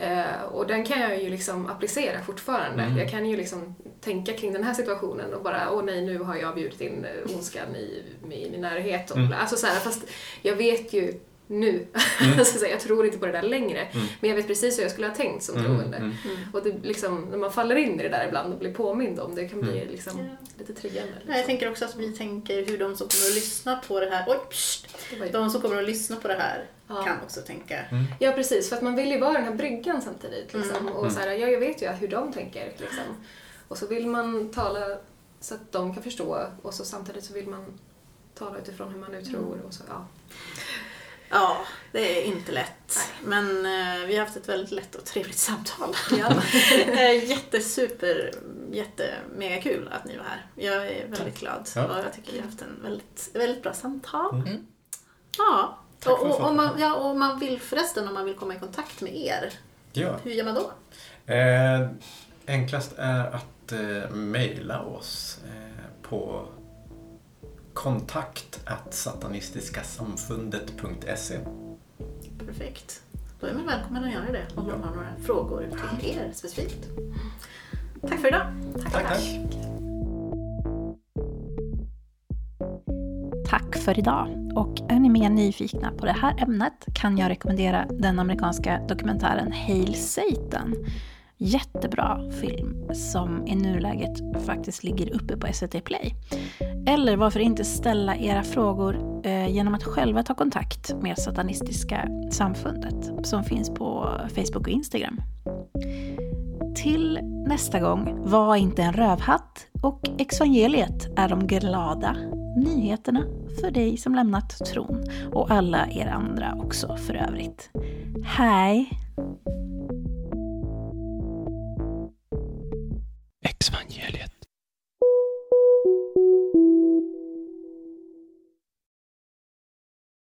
Uh, och den kan jag ju liksom applicera fortfarande. Mm. Jag kan ju liksom tänka kring den här situationen och bara, åh nej, nu har jag bjudit in ondskan i, i min närhet. Och, mm. alltså så här, fast jag vet ju nu, mm. så här, jag tror inte på det där längre. Mm. Men jag vet precis hur jag skulle ha tänkt som mm. troende. Mm. Och det, liksom, när man faller in i det där ibland och blir påmind om det, kan bli mm. liksom, yeah. lite triggande. Liksom. Jag tänker också att vi tänker hur de som kommer att lyssna på det här, oj, pssst, det de som kommer att lyssna på det här, ja. kan också tänka. Mm. Ja, precis, för att man vill ju vara den här bryggan samtidigt liksom. mm. och så här, ja, jag vet ju hur de tänker liksom. Och så vill man tala så att de kan förstå, och så samtidigt så vill man tala utifrån hur man nu tror och så, ja. Ja, det är inte lätt. Nej. Men uh, vi har haft ett väldigt lätt och trevligt samtal. Ja. Jättesuper, jättemega kul att ni var här. Jag är väldigt glad ja. och jag tycker vi har haft en väldigt, väldigt bra samtal. Mm. Ja. Och, och, och, man, ja, och man vill förresten, om man vill komma i kontakt med er, ja. hur gör man då? Eh, enklast är att eh, mejla oss eh, på kontakt at satanistiska samfundet punkt se. Perfekt. Då är man välkommen att göra det om man har några frågor till er specifikt. Tack för idag. Tack, tack, tack. Tack för idag. Och är ni mer nyfikna på det här ämnet kan jag rekommendera den amerikanska dokumentären Hail Satan. Jättebra film som i nuläget faktiskt ligger uppe på S V T Play. Eller varför inte ställa era frågor eh, genom att själva ta kontakt med Satanistiska Samfundet som finns på Facebook och Instagram. Till nästa gång, var inte en rövhatt, och Exvangeliet är de glada nyheterna för dig som lämnat tron, och alla er andra också för övrigt. Hej!